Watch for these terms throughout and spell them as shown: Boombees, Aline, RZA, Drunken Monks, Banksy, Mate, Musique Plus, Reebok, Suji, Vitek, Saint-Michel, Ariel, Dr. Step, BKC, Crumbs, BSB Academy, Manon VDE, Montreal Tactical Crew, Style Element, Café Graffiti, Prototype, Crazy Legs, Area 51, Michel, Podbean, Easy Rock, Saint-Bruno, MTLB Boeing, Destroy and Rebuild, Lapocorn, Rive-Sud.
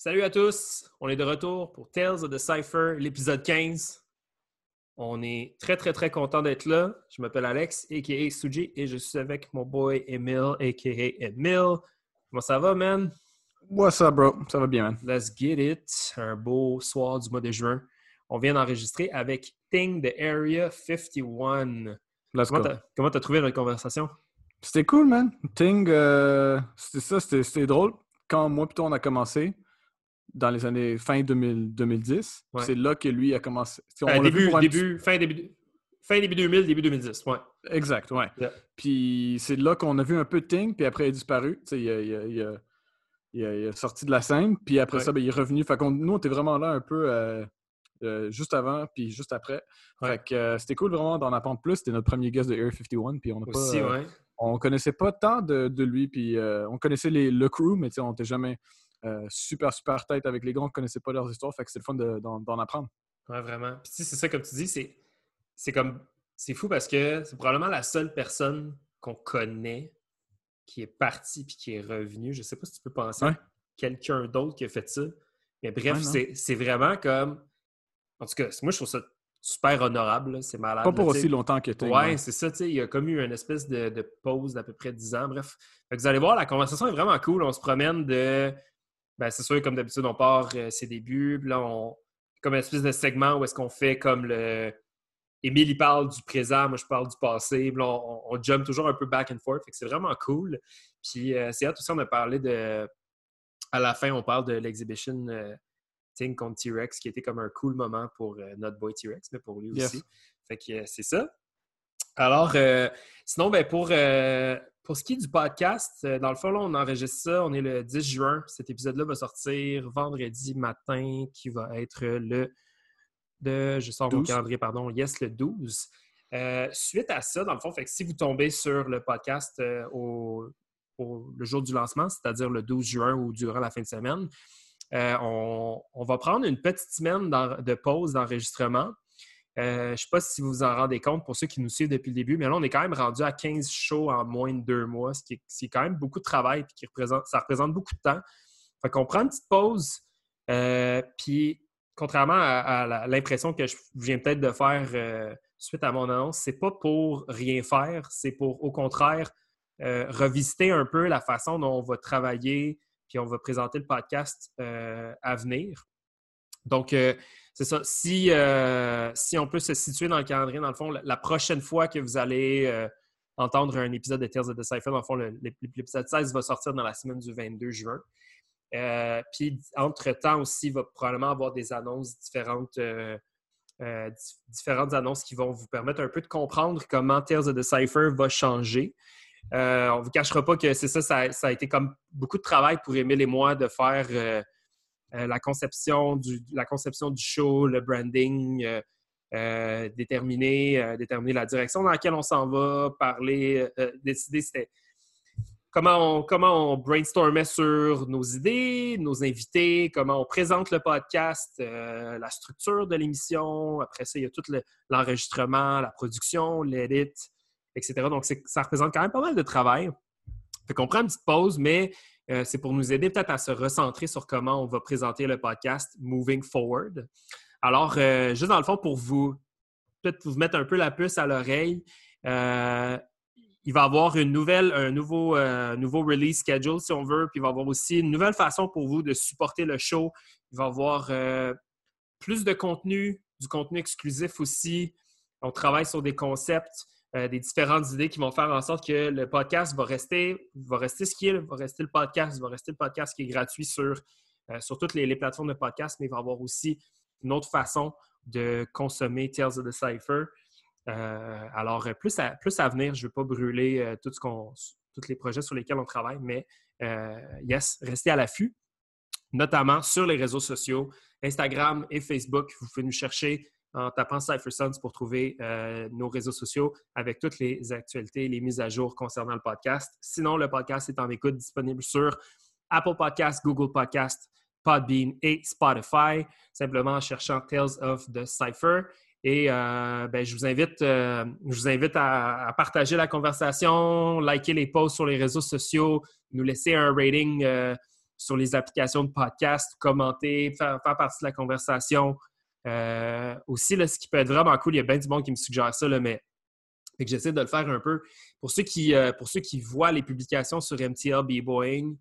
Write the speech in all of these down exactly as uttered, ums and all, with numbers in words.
Salut à tous! On est de retour pour Tales of the Cypher, l'épisode quinze. On est très, très, très content d'être là. Je m'appelle Alex, a k a. Suji, et je suis avec mon boy Emil, a k a. Emil. Comment ça va, man? What's up, bro? Ça va bien, man. Let's get it. Un beau soir du mois de juin. On vient d'enregistrer avec Ting de Area cinquante et un. Let's comment, go. T'as, comment t'as trouvé notre conversation? C'était cool, man. Ting, euh, c'était ça, c'était, c'était drôle. Quand moi, plutôt, on a commencé... dans les années fin deux mille, deux mille dix. Ouais. C'est là que lui a commencé. On euh, début, début, petit... fin, début, fin début deux mille, début deux mille dix. Ouais. Exact, ouais. Yeah. Puis c'est là qu'on a vu un peu de Ting, puis après il a disparu. Il, il, il, il, il est sorti de la scène, puis après ouais. ça, bien, il est revenu. Fait qu'on, nous, on était vraiment là un peu euh, euh, juste avant, puis juste après. Ouais. Fait que euh, c'était cool vraiment d'en apprendre plus. C'était notre premier guest de Area cinquante et un, puis on n'a pas... Aussi, euh, ouais. On connaissait pas tant de, de lui, puis euh, on connaissait les, le crew, mais on n'était jamais... Euh, super, super tête avec les gars, on ne connaissait pas leurs histoires, fait que c'est le fun de, d'en, d'en apprendre. Ouais, vraiment. Puis c'est ça, comme tu dis, c'est, c'est comme c'est fou parce que c'est probablement la seule personne qu'on connaît qui est partie puis qui est revenue. Je ne sais pas si tu peux penser ouais. à quelqu'un d'autre qui a fait ça. Mais bref, ouais, c'est, c'est vraiment comme... En tout cas, moi, je trouve ça super honorable. Là. C'est malade. Pas pour là, aussi t'sais. Longtemps que toi. Ouais, ouais, c'est ça. Il y a comme eu une espèce de, de pause d'à peu près dix ans. Bref, fait que vous allez voir, la conversation est vraiment cool. On se promène de... Ben, c'est sûr, comme d'habitude, on part euh, ses débuts. Puis là, on comme une espèce de segment où est-ce qu'on fait comme le... Émile, il parle du présent, moi, je parle du passé. Puis là, on, on jump toujours un peu back and forth. Fait que c'est vraiment cool. Puis euh, c'est là, tout ça, on a parlé de... À la fin, on parle de l'exhibition euh, Ting contre T-Rex, qui était comme un cool moment pour euh, notre boy T-Rex, mais pour lui yes. aussi. Fait que euh, c'est ça. Alors, euh, sinon, ben pour... Euh... Pour ce qui est du podcast, dans le fond, là, on enregistre ça. On est le dix juin. Cet épisode-là va sortir vendredi matin, qui va être le... De, je sors douze. Mon calendrier, pardon. Yes, le douze. Euh, suite à ça, dans le fond, fait que si vous tombez sur le podcast euh, au, au, le jour du lancement, c'est-à-dire le douze juin ou durant la fin de semaine, euh, on, on va prendre une petite semaine de pause d'enregistrement. Euh, je ne sais pas si vous vous en rendez compte pour ceux qui nous suivent depuis le début, mais là, on est quand même rendu à quinze shows en moins de deux mois, ce qui est, c'est quand même beaucoup de travail et qui représente, ça représente beaucoup de temps. Fait qu'on prend une petite pause, euh, puis contrairement à, à la, l'impression que je viens peut-être de faire euh, suite à mon annonce, c'est pas pour rien faire, c'est pour, au contraire, euh, revisiter un peu la façon dont on va travailler puis on va présenter le podcast euh, à venir. Donc, euh, c'est ça. Si, euh, si on peut se situer dans le calendrier, dans le fond, la, la prochaine fois que vous allez euh, entendre un épisode de Tales of the Cypher, dans le fond, le, le, l'épisode seize va sortir dans la semaine du vingt-deux juin. Euh, puis, entre-temps aussi, il va probablement avoir des annonces différentes, euh, euh, différentes annonces qui vont vous permettre un peu de comprendre comment Tales of the Cypher va changer. Euh, on ne vous cachera pas que c'est ça, ça, ça a été comme beaucoup de travail pour Émile et moi de faire... Euh, Euh, la, conception du, la conception du show, le branding, euh, euh, déterminer, euh, déterminer la direction dans laquelle on s'en va, parler, euh, décider c'était comment on, comment on brainstormait sur nos idées, nos invités, comment on présente le podcast, euh, la structure de l'émission. Après ça, il y a tout le, l'enregistrement, la production, l'edit, et cetera. Donc, c'est, ça représente quand même pas mal de travail. Fait qu'on prend une petite pause, mais Euh, c'est pour nous aider peut-être à se recentrer sur comment on va présenter le podcast moving forward. Alors, euh, juste dans le fond, pour vous, peut-être vous mettre un peu la puce à l'oreille, euh, il va y avoir une nouvelle, un nouveau, euh, nouveau release schedule, si on veut, puis il va y avoir aussi une nouvelle façon pour vous de supporter le show. Il va y avoir euh, plus de contenu, du contenu exclusif aussi. On travaille sur des concepts. Euh, des différentes idées qui vont faire en sorte que le podcast va rester, va rester ce qu'il est, va rester le podcast, va rester le podcast qui est gratuit sur, euh, sur toutes les, les plateformes de podcast, mais il va y avoir aussi une autre façon de consommer Tales of the Cypher. Euh, alors, plus à, plus à venir, je ne veux pas brûler euh, tout ce qu'on, tous les projets sur lesquels on travaille, mais euh, yes, restez à l'affût, notamment sur les réseaux sociaux, Instagram et Facebook. Vous pouvez nous chercher en tapant Cypher Sons pour trouver euh, nos réseaux sociaux avec toutes les actualités, les mises à jour concernant le podcast. Sinon, le podcast est en écoute disponible sur Apple Podcasts, Google Podcasts, Podbean et Spotify, simplement en cherchant Tales of the Cypher. Et euh, ben, je vous invite, euh, je vous invite à, à partager la conversation, liker les posts sur les réseaux sociaux, nous laisser un rating euh, sur les applications de podcast, commenter, faire, faire partie de la conversation. Euh, aussi, là, ce qui peut être vraiment cool, il y a bien du monde qui me suggère ça, là, mais fait que j'essaie de le faire un peu. Pour ceux qui, euh, pour ceux qui voient les publications sur M T L B Boeing,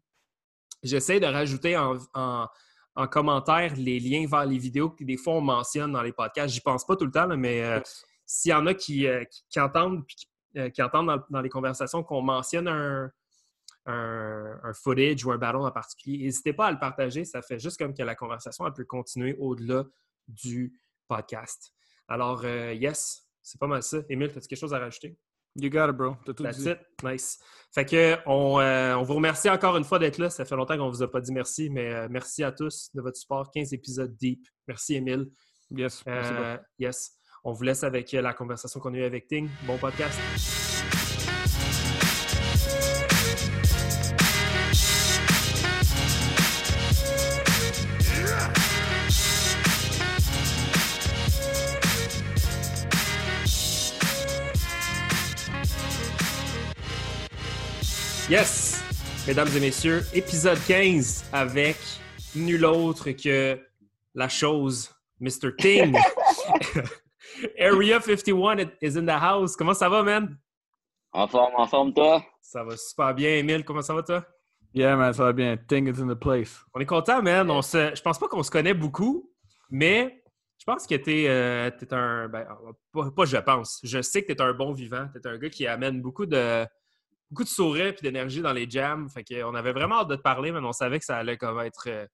j'essaie de rajouter en, en, en commentaire les liens vers les vidéos que des fois on mentionne dans les podcasts. J'y pense pas tout le temps, là, mais euh, s'il y en a qui, euh, qui, qui entendent, qui, euh, qui entendent dans, dans les conversations qu'on mentionne un, un, un footage ou un battle en particulier, n'hésitez pas à le partager. Ça fait juste comme que la conversation elle peut continuer au-delà du podcast. Alors, euh, yes, c'est pas mal ça. Émile, t'as-tu quelque chose à rajouter? You got it, bro. T'as tout dit. That's it. Nice. Fait que on, euh, on vous remercie encore une fois d'être là. Ça fait longtemps qu'on vous a pas dit merci, mais euh, merci à tous de votre support. quinze épisodes deep. Merci, Émile. Yes. Euh, merci beaucoup. Yes. On vous laisse avec euh, la conversation qu'on a eue avec Ting. Bon podcast. Yes! Mesdames et messieurs, épisode quinze avec nul autre que la chose, mister Ting. Area fifty-one is in the house. Comment ça va, man? En forme, en forme, toi? Ça va super bien, Emile. Comment ça va, toi? Yeah, man, ça va bien. Ting is in the place. On est content, man. On se... Je pense pas qu'on se connaît beaucoup, mais je pense que t'es, euh, t'es un... Ben, pas, pas je pense. Je sais que t'es un bon vivant. T'es un gars qui amène beaucoup de... Beaucoup de sourires et d'énergie dans les jams. Fait qu'on avait vraiment hâte de te parler, mais on savait que ça allait comme être euh,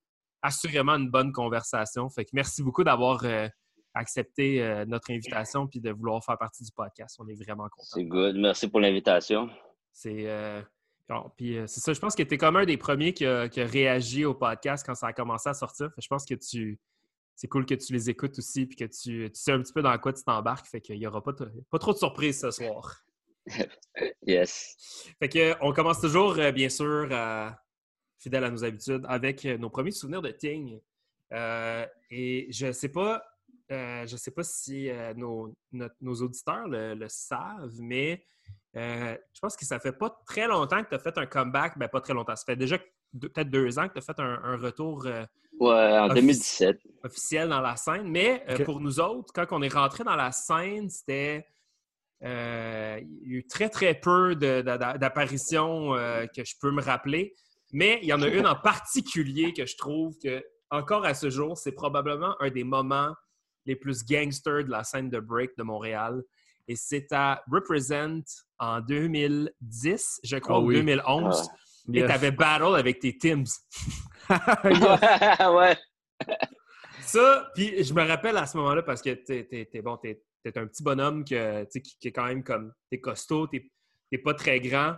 assurément une bonne conversation. Fait que merci beaucoup d'avoir euh, accepté euh, notre invitation et de vouloir faire partie du podcast. On est vraiment contents. C'est good. Merci pour l'invitation. C'est euh, bon, puis, euh, c'est ça. Je pense que tu es comme un des premiers qui a, qui a réagi au podcast quand ça a commencé à sortir. Fait que je pense que tu c'est cool que tu les écoutes aussi et que tu, tu sais un petit peu dans quoi tu t'embarques. Fait qu'il n'y aura pas, t- pas trop de surprises ce soir. Yes. Fait que, on commence toujours, bien sûr, euh, fidèle à nos habitudes, avec nos premiers souvenirs de Ting. Euh, et je sais pas, euh, je sais pas si euh, nos, notre, nos auditeurs le, le savent, mais euh, je pense que ça fait pas très longtemps que tu as fait un comeback. Ben, pas très longtemps. Ça fait déjà deux, peut-être deux ans que tu as fait un, un retour euh, ouais, en offic- deux mille dix-sept. Officiel dans la scène. Mais euh, okay. Pour nous autres, quand on est rentré dans la scène, c'était... Euh, il y a eu très, très peu de, de, d'apparitions euh, que je peux me rappeler, mais il y en a une en particulier que je trouve que, encore à ce jour, c'est probablement un des moments les plus gangsters de la scène de break de Montréal. Et c'est à Represent en deux mille dix, je crois, oh, ou oui. deux mille onze. Uh, yes. Et t'avais battle avec tes Tims. Ouais. Ça, puis je me rappelle à ce moment-là parce que t'es, t'es, t'es bon, t'es T'es un petit bonhomme que, qui, qui est quand même comme... T'es costaud, t'es, t'es pas très grand.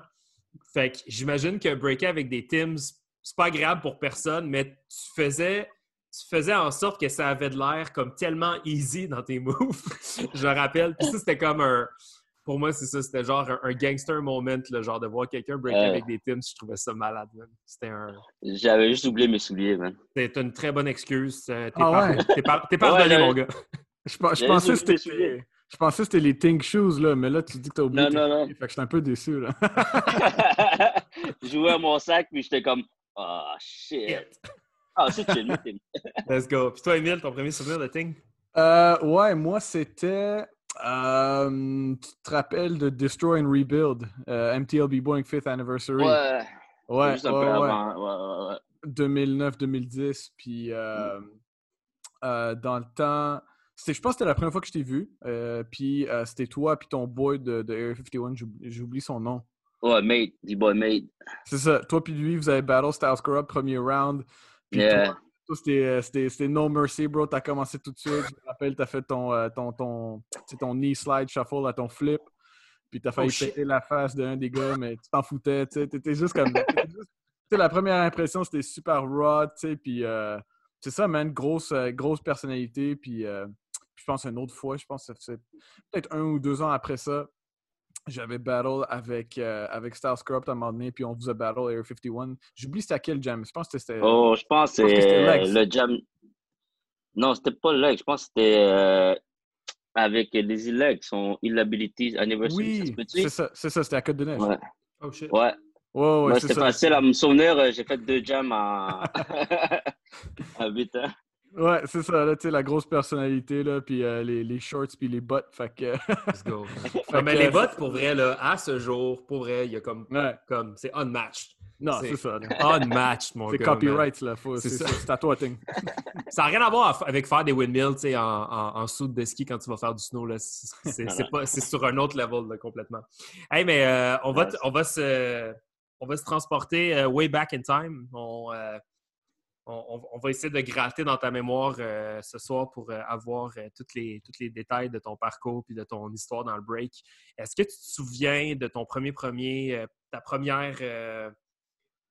Fait que j'imagine que breaker avec des Tims, c'est pas agréable pour personne, mais tu faisais, tu faisais en sorte que ça avait de l'air comme tellement easy dans tes moves. Je me rappelle. Puis ça, c'était comme un... Pour moi, c'est ça. C'était genre un, un gangster moment, le genre de voir quelqu'un breaker euh... avec des Tims. Je trouvais ça malade, man. C'était un... J'avais juste oublié mes souliers, man. T'as une très bonne excuse. T'es, ah, par... ouais. t'es, par... t'es pardonné, ouais, mon gars. Je, je, pensais que c'était, je pensais que c'était les Ting Shoes, là, mais là, tu dis que t'as oublié. Non, non, non. Fait que j'étais un peu déçu, là. Je jouais à mon sac, puis j'étais comme « Oh, shit! » Ah, c'est chill, Ting. Let's go. Puis toi, Emile, ton premier souvenir de Ting? Euh, ouais, moi, c'était... Euh, tu te rappelles de Destroy and Rebuild, euh, M T L B Boeing fifth Anniversary. Ouais. Ouais, juste un ouais, peu avant. Ouais. Ouais, ouais, ouais. deux mille neuf deux mille dix, puis euh, mm. euh, dans le temps... C'était, je pense que c'était la première fois que je t'ai vu. Euh, puis euh, c'était toi puis ton boy de, de Area cinquante et un. J'oublie, j'oublie son nom. Ouais, Mate. The boy Mate. C'est ça. Toi puis lui, vous avez battle Styles Corrupt, premier round. Puis yeah. toi, toi c'était, c'était, c'était no mercy, bro. T'as commencé tout de suite. Je me rappelle, t'as fait ton, euh, ton, ton, ton knee slide shuffle à ton flip. Puis t'as failli oh, péter la face d'un des gars, mais tu t'en foutais. T'sais, t'étais juste comme... T'étais juste, t'sais, la première impression, c'était super raw. T'sais, puis euh, c'est ça, man. Grosse, grosse personnalité. Puis... Euh, Puis je pense une autre fois, je pense que c'est peut-être un ou deux ans après ça, j'avais battle avec, euh, avec Styles Corrupt à un moment donné, puis on vous a battle Area cinquante et un. J'oublie c'était à quel jam. Je pense que c'était... Oh, je pense que c'était le jam... Non, c'était pas Lex. Je pense que c'était euh, avec les Legs, son Inability Anniversary. Oui, ça c'est ça, c'est ça, c'était à Côte-des-Neiges. Ouais. Oh shit. Ouais. Ouais, ouais, c'est facile à me souvenir, j'ai fait deux jams à, à huit ans. Ouais, c'est ça, là, tu sais, la grosse personnalité, là, puis euh, les, les shorts, puis les bottes, fait que... Let's go. Fait mais que, les bottes, pour vrai, là, à ce jour, pour vrai, il y a comme... Ouais. comme c'est unmatched. Non, c'est ça. Unmatched, mon gars. C'est copyright, là. C'est à toi, Ting. Ça n'a rien à voir avec faire des windmills, tu sais, en, en, en soude de ski quand tu vas faire du snow, là. C'est sur un autre level, là, complètement. Hey, mais euh, on, va on, va se, on va se transporter uh, way back in time. On, euh, on, on va essayer de gratter dans ta mémoire euh, ce soir pour euh, avoir euh, tous les, toutes les détails de ton parcours et de ton histoire dans le break. Est-ce que tu te souviens de ton premier premier, euh, ta première... Euh,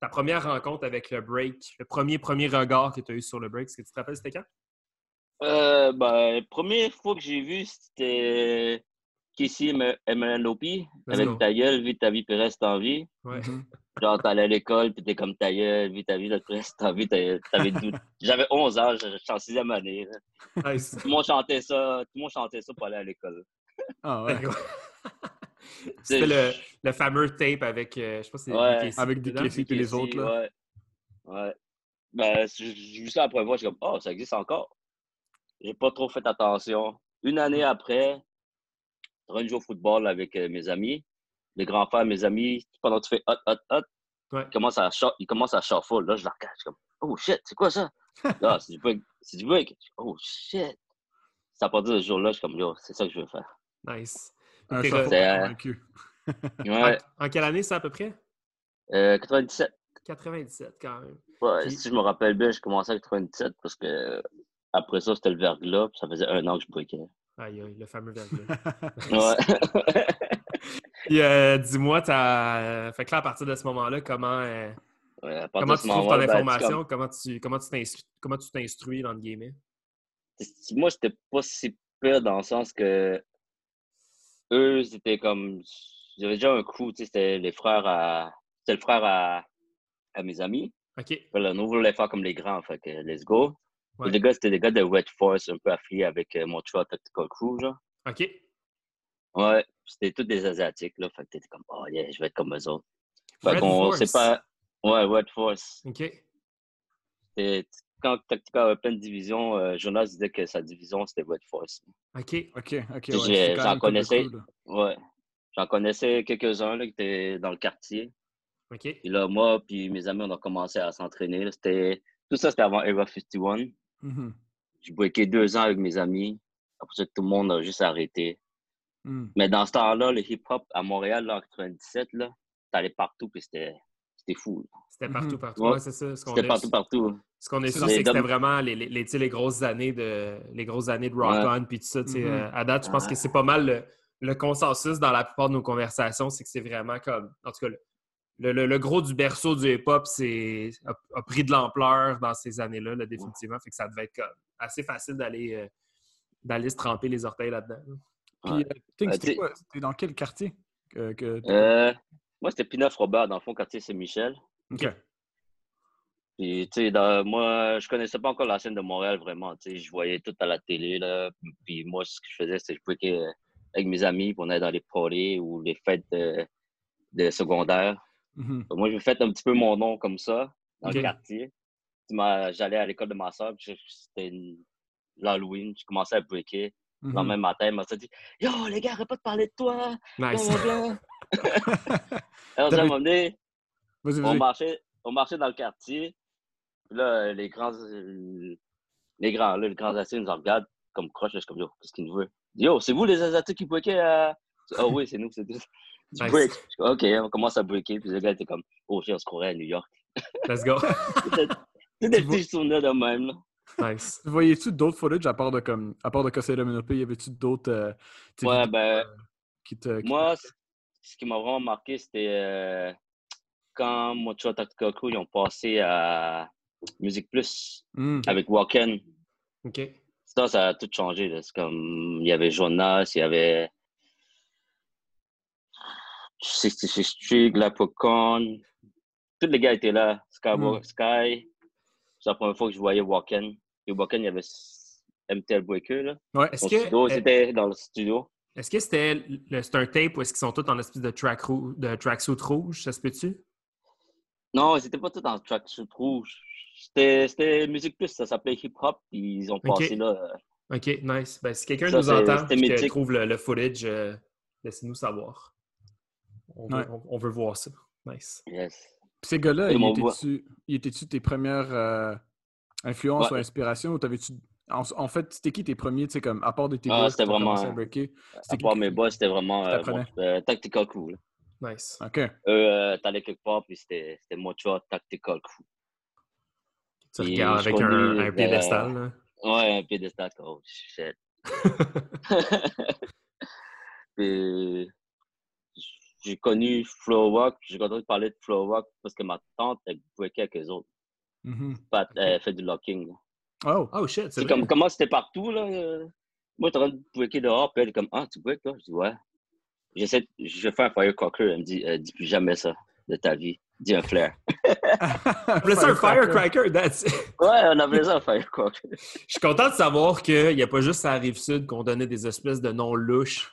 Ta première rencontre avec le break, le premier premier regard que tu as eu sur le break, est-ce que tu te rappelles, c'était quand? Euh, ben, la première fois que j'ai vu, c'était K C M L N O P, avec ta gueule, vite ta vie, puis reste en vie. Ouais. Genre, t'allais à l'école, puis t'es comme ta gueule, vite ta vie, reste en vie. J'avais onze ans, j'étais en sixième année. Nice. Tout le monde chantait ça, tout le monde chantait ça pour aller à l'école. Ah ouais? C'était le, le fameux tape avec, euh, je sais pas si c'est ouais, B K C, avec B K C et les autres. Là. Ouais. ouais. Ben, j'ai vu ça la première fois, j'ai comme, oh, ça existe encore. J'ai pas trop fait attention. Une année après, je suis joué au football avec euh, mes amis, les grands frères, mes amis, pendant que tu fais hot, hot, hot, ouais. ils commencent à, ils commencent à shuffle. Là, je leur cache, je suis comme, oh shit, c'est quoi ça? Là, c'est du break. C'est du break. Oh shit. C'est à partir de ce jour-là, je suis comme, yo, c'est ça que je veux faire. Nice. Un convaincu. Ouais. En, en quelle année, c'est à peu près? Euh, quatre-vingt-dix-sept. quatre-vingt-dix-sept, quand même. Ouais, puis... Si je me rappelle bien, j'ai commencé en quatre-vingt-dix-sept parce que après ça, c'était le verglas, puis ça faisait un an que je breakais. Aïe, aïe, le fameux verglas. Ouais. Puis euh, dis-moi, t'as... Fait que là, à partir de ce moment-là, comment, euh... ouais, comment tu trouves ton ben, information? Comme... Comment tu comment tu t'instruis, comment tu t'instruis dans le gaming? Moi, j'étais pas si pire dans le sens que eux, c'était comme... J'avais déjà un crew, tu sais, c'était les frères à... C'était le frère à... à mes amis. OK. Voilà, nous, on voulait faire comme les grands, fait que let's go. Ouais. Les gars, c'était des gars de Red Force, un peu affiliés avec euh, Montreal Tactical Crew, genre. OK. Ouais, c'était tous des Asiatiques, là, fait que t'étais comme, oh yeah, je vais être comme eux autres. Fait Red qu'on Force. Sait pas... Ouais, Red Force. OK. Et quand Tactical avait plein de divisions, euh, Jonas disait que sa division, c'était Red Force. OK, OK, OK. Ouais, j'en connaissais, cool, ouais, j'en connaissais quelques-uns là, qui étaient dans le quartier. OK. Et là, moi puis mes amis, on a commencé à s'entraîner. C'était... Tout ça, c'était avant Area cinquante et un. Mm-hmm. J'ai breaké deux ans avec mes amis. Après ça, tout le monde a juste arrêté. Mm. Mais dans ce temps-là, le hip-hop à Montréal, là, en quatre-vingt-dix-sept, là, t'allais partout, puis c'était... C'était fou. C'était partout, partout. Ouais, ouais, c'est ça. Ce qu'on c'était a... partout, partout. Ce qu'on a su, c'est que c'était vraiment les, les, les, les grosses années de les grosses années de Rock On puis tout ça. Mm-hmm. euh, à date, je pense ouais. que c'est pas mal le, le consensus dans la plupart de nos conversations, c'est que c'est vraiment comme... En tout cas, le, le, le gros du berceau du hip-hop c'est, a, a pris de l'ampleur dans ces années-là, là, définitivement. Ouais. Fait que ça devait être comme assez facile d'aller, euh, d'aller se tremper les orteils là-dedans. Là. Ouais. Puis, Ting, euh, c'était quoi? T'es dans quel quartier? Euh, que... euh... Moi, c'était Pineuf-Robert, dans le fond, quartier Saint-Michel. OK. Puis, tu sais, dans, moi, je connaissais pas encore la scène de Montréal, vraiment. Tu sais, je voyais tout à la télé, là. Puis moi, ce que je faisais, c'est que je breakais avec mes amis, puis on allait dans les parties ou les fêtes de, de secondaire. Mm-hmm. Moi, je me faisais un petit peu mon nom comme ça, dans okay. le quartier. J'allais à l'école de ma soeur, puis c'était une... l'Halloween. Je commençais à breaker. Mm-hmm. Le lendemain matin, ma soeur dit « Yo, les gars, arrête pas de parler de toi! » Nice. Alors, ça m'a amené, vas-y, vas-y. On, marchait, on marchait dans le quartier. Puis là, les grands, les grands, là, les grands Asiatiques nous en regardent comme croche. Je suis comme, yo, qu'est-ce qu'ils nous veulent? Yo, c'est vous les Asiatiques qui breakaient à. Ah oui, c'est nous, c'est tout. Du break. Ok, on commence à breaker. Puis le gars était comme, oh, on se courait à New York. Let's go. C'est des petits souvenirs de même, là. Nice. Voyais-tu d'autres footage à part de comme, à part de K C M N P, y avait-tu d'autres. Euh, ouais, ben. Euh, qui te, qui moi, te... Ce qui m'a vraiment marqué, c'était euh, quand Montreal Tactical Crew, ils ont passé à Musique Plus mm. avec Walken. OK. Ça, ça a tout changé. Là. C'est comme, il y avait Jonas, il y avait soixante-six Street, Lapocorn. Tous les gars étaient là. Skywalker, mm. Sky. C'est la première fois que je voyais Walken. Et Walken, il y avait M T L B là. Ouais, est-ce que... studio, c'était dans le studio. Est-ce que c'était le, c'est un tape ou est-ce qu'ils sont tous en espèce de track, de tracksuit rouge? Ça se peut-tu? Non, c'était pas tout dans le track, je trouve. C'était Musique Plus, ça s'appelait Hip Hop, puis ils ont okay. passé là. Euh... OK, nice. Ben, si quelqu'un nous entend et que trouve le, le footage, euh, laissez-nous savoir. On, ouais. veut, on, on veut voir ça. Nice. Yes. Puis ces gars-là, ils étaient-tu, ils étaient-tu tes premières euh, influences ouais. ou inspirations, ou t'avais-tu... En, en fait, c'était qui tes premiers, tu sais, comme, à part de tes ah, boss, c'était vraiment... À, breaker, à part qui... mes boss, c'était vraiment euh, bon, euh, Tactical Crew. Là. Nice. OK. Eux, euh, t'allais quelque part, puis c'était, c'était Montreal Tactical Crew. Tu et regardes avec un, connu, un piédestal, euh, là. Ouais, un piédestal. Oh, shit. Puis, j'ai connu Flow Rock, j'ai entendu parler de Flow Rock parce que ma tante, elle breakait avec eux autres. Mm-hmm. Pat, okay. Elle fait du locking, là. Oh, oh shit, c'est, c'est comme comment c'était partout, là. Moi, j'étais en train de breaker dehors, puis elle est comme, ah, tu break, là? Je dis, ouais. J'essaie, je fais un firecracker, elle me dit, euh, dis plus jamais ça de ta vie. Dis un flare. On appelait ça un firecracker, that's it. Ouais, on appelait ça un firecracker. Je suis content de savoir qu'il n'y a pas juste à la Rive-Sud qu'on donnait des espèces de noms louches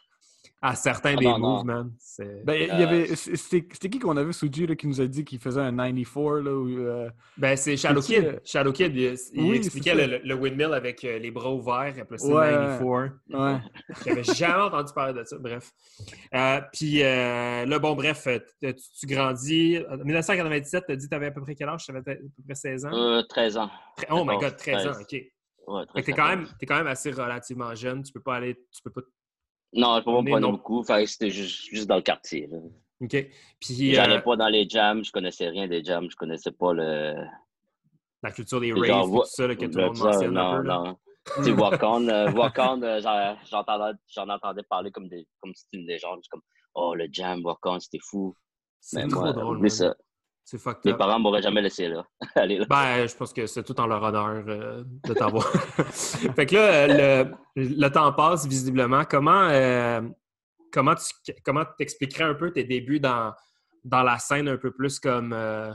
à certains ah, des non, mouvements. C'est... Ben, il y avait... c'était... c'était qui qu'on avait sous G là, qui nous a dit qu'il faisait un quatre-vingt-quatorze? Là, où, euh... Ben, c'est Shadow Kid. Euh... Shadow Kid, il, il oui, expliquait le, le windmill avec euh, les bras ouverts. Il appelait ça ouais, quatre-vingt-quatorze. Ouais. J'avais jamais entendu parler de ça, bref. Euh, Puis euh, là, bon, bref, tu, tu grandis. En dix-neuf cent quatre-vingt-dix-sept, tu as dit que tu avais à peu près quel âge? Tu avais à peu près seize ans? Euh, treize ans. Oh my God, treize ans, OK. Ouais, t'es quand même, t'es quand même assez relativement jeune. Tu peux pas aller... Tu peux pas... Non, je ne pouvais pas prendre beaucoup. C'était juste, juste dans le quartier. Là. OK. Puis, j'allais euh... pas dans les jams. Je connaissais rien des jams. Je connaissais pas le... La culture des raves genre, et tout ça là, que tout le monde mentionne. Non, peu, non. Tu sais, Walken, euh, Walken euh, j'en, j'en entendais parler comme, des, comme si c'était une légende. Comme, oh, le jam, Walken, c'était fou. C'est mais trop moi, drôle. Ça. C'est fucked up. Mes parents m'auraient jamais laissé là. Allez, là. Ben, je pense que c'est tout en leur honneur euh, de t'avoir. Fait que là, le, le temps passe visiblement. Comment, euh, comment tu comment t'expliquerais un peu tes débuts dans, dans la scène un peu plus comme euh,